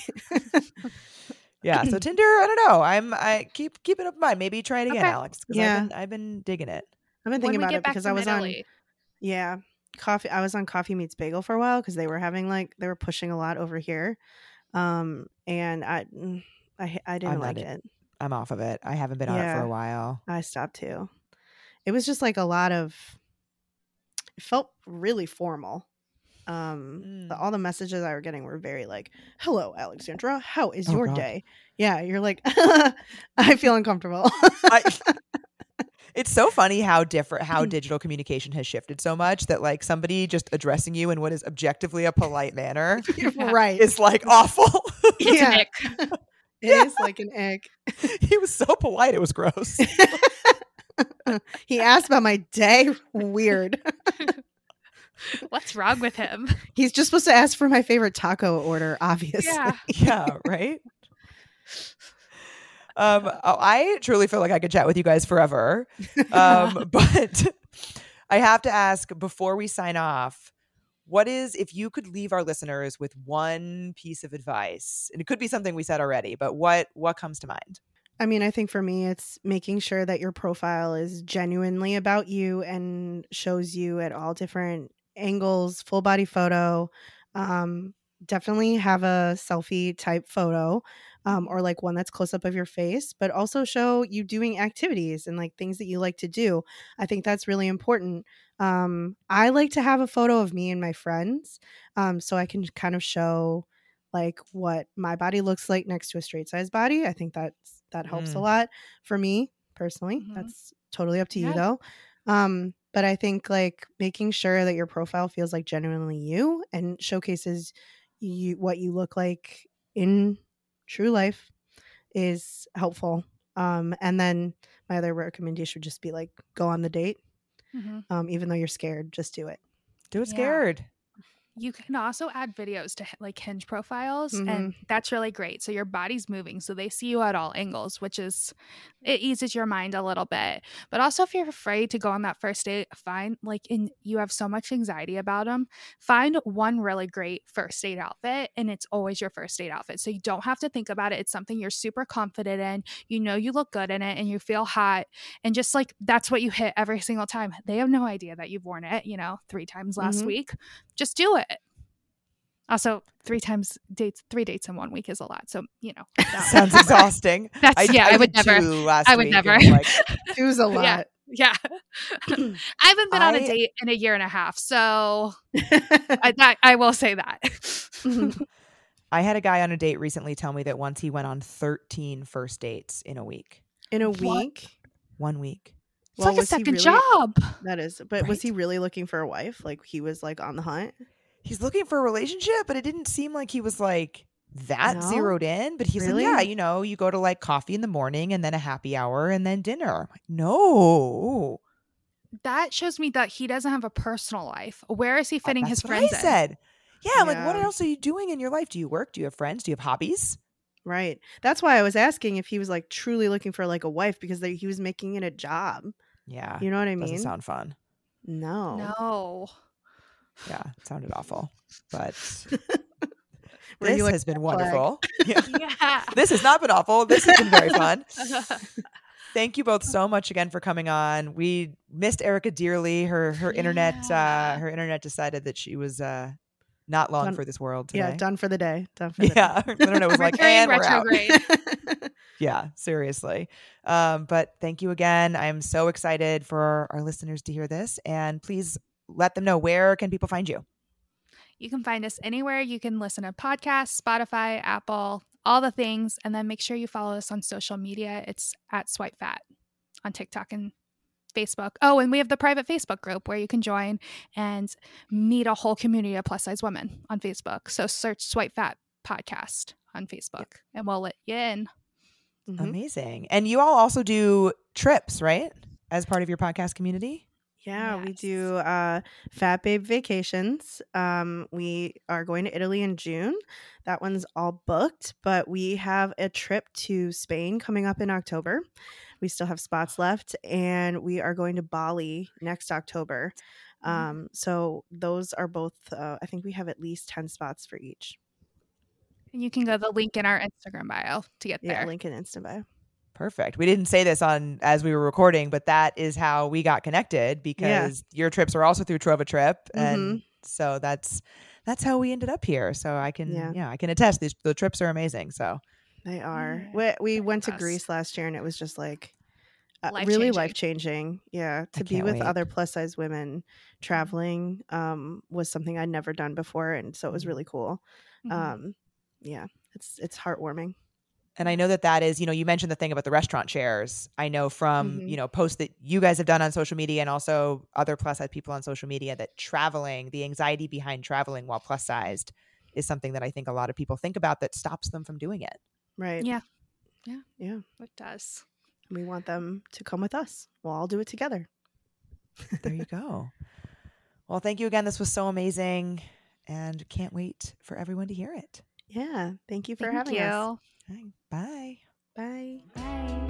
Yeah. So Tinder, I don't know. I'm I keep keep it up in mind. Maybe try it again, okay. Alex. Yeah. I've been, I've been digging it. I've been thinking about it because I was Italy. on. Yeah, coffee. I was on Coffee Meets Bagel for a while because they were having like they were pushing a lot over here, um, and I I, I didn't I'm like it. it. I'm off of it. I haven't been yeah, on it for a while. I stopped too. It was just like a lot of. It felt really formal. um mm. the, all the messages I were getting were very like, hello Alexandra, how is oh, your God. day? Yeah, you're like I feel uncomfortable. I, It's so funny how different, how digital communication has shifted so much that like somebody just addressing you in what is objectively a polite manner, yeah. right? It's like awful. It's yeah. an ick. It yeah. is like an egg. He was so polite. It was gross. He asked about my day. Weird. What's wrong with him? He's just supposed to ask for my favorite taco order, obviously. Yeah, yeah right? Um, oh, I truly feel like I could chat with you guys forever. Um, but I have to ask before we sign off, what is, if you could leave our listeners with one piece of advice, and it could be something we said already, but what what comes to mind? I mean, I think for me, it's making sure that your profile is genuinely about you and shows you at all different angles, full body photo. Um, definitely have a selfie type photo um, or like one that's close up of your face, but also show you doing activities and like things that you like to do. I think that's really important. Um, I like to have a photo of me and my friends um, so I can kind of show like what my body looks like next to a straight size body. I think that's, that helps mm. a lot for me personally. Mm-hmm. That's totally up to yeah. you though. Um, but I think like making sure that your profile feels like genuinely you and showcases you, what you look like in true life is helpful. Um, and then my other recommendation would just be like, go on the date. Mm-hmm. Um, even though you're scared, just do it. Do it scared. Yeah. You can also add videos to like Hinge profiles, mm-hmm. and that's really great. So your body's moving, so they see you at all angles, which is, it eases your mind a little bit. But also if you're afraid to go on that first date, find like, and you have so much anxiety about them, find one really great first date outfit, and it's always your first date outfit. So you don't have to think about it. It's something you're super confident in. You know you look good in it, and you feel hot. And just like, that's what you hit every single time. They have no idea that you've worn it, you know, three times last mm-hmm. week. Just do it. Also, three times dates, three dates in one week is a lot. So, you know, that sounds exhausting. That's, I, yeah, I, I would never. I would never. Like, it was a lot. Yeah. yeah. I haven't been I, on a date in a year and a half. So I, that, I will say that. I had a guy on a date recently tell me that once he went on thirteen first dates in a week. In a week? One, one week. It's well, like a second really, job. That is. But right. was he really looking for a wife? Like he was like on the hunt? He's looking for a relationship, but it didn't seem like he was like that no? zeroed in. But he's really? like, yeah, you know, you go to like coffee in the morning and then a happy hour and then dinner. I'm like, no. That shows me that he doesn't have a personal life. Where is he fitting oh, his friends in? I said. Yeah, yeah. Like what else are you doing in your life? Do you work? Do you have friends? Do you have hobbies? Right. That's why I was asking if he was like truly looking for like a wife, because they, he was making it a job. Yeah. You know what I mean? Doesn't sound fun. No. No. Yeah. It sounded awful. But this like has been wonderful. Yeah. yeah. This has not been awful. This has been very fun. Thank you both so much again for coming on. We missed Erica dearly. Her her yeah. internet uh, her internet decided that she was uh, not long done, for this world today. Yeah, done for the day. Done for the yeah. day. Yeah. It was like, and we're out. Yeah, seriously. Um, but thank you again. I'm so excited for our listeners to hear this. And please let them know, where can people find you? You can find us anywhere. You can listen to podcasts, Spotify, Apple, all the things. And then make sure you follow us on social media. It's at Swipe Fat on TikTok and Facebook. Oh, and we have the private Facebook group where you can join and meet a whole community of plus size women on Facebook. So search Swipe Fat Podcast on Facebook yep. and we'll let you in. Mm-hmm. Amazing. And you all also do trips, right? As part of your podcast community? Yeah, yes. we do uh, Fat Babe Vacations. Um, we are going to Italy in June. That one's all booked, but we have a trip to Spain coming up in October. We still have spots left, and we are going to Bali next October. Um, mm-hmm. So those are both, uh, I think we have at least ten spots for each. And you can go to the link in our Instagram bio to get there. Yeah, link in Insta bio. Perfect. We didn't say this on as we were recording, but that is how we got connected, because yeah. your trips are also through Trova Trip, and mm-hmm. so that's that's how we ended up here. So I can yeah, yeah I can attest these the trips are amazing. So they are. Yeah. We we went to Greece last year, and it was just like uh, life really life changing. Yeah, to be with wait. other plus size women traveling um, was something I'd never done before, and so it was really cool. Mm-hmm. Um, Yeah, it's it's heartwarming. And I know that that is, you know, you mentioned the thing about the restaurant shares. I know from, mm-hmm. you know, posts that you guys have done on social media and also other plus size people on social media that traveling, the anxiety behind traveling while plus sized is something that I think a lot of people think about that stops them from doing it. Right. Yeah. Yeah. Yeah. It does. We want them to come with us. We'll all do it together. There you go. Well, thank you again. This was so amazing and can't wait for everyone to hear it. Yeah. Thank you for thank having you. us. Bye. Bye. Bye.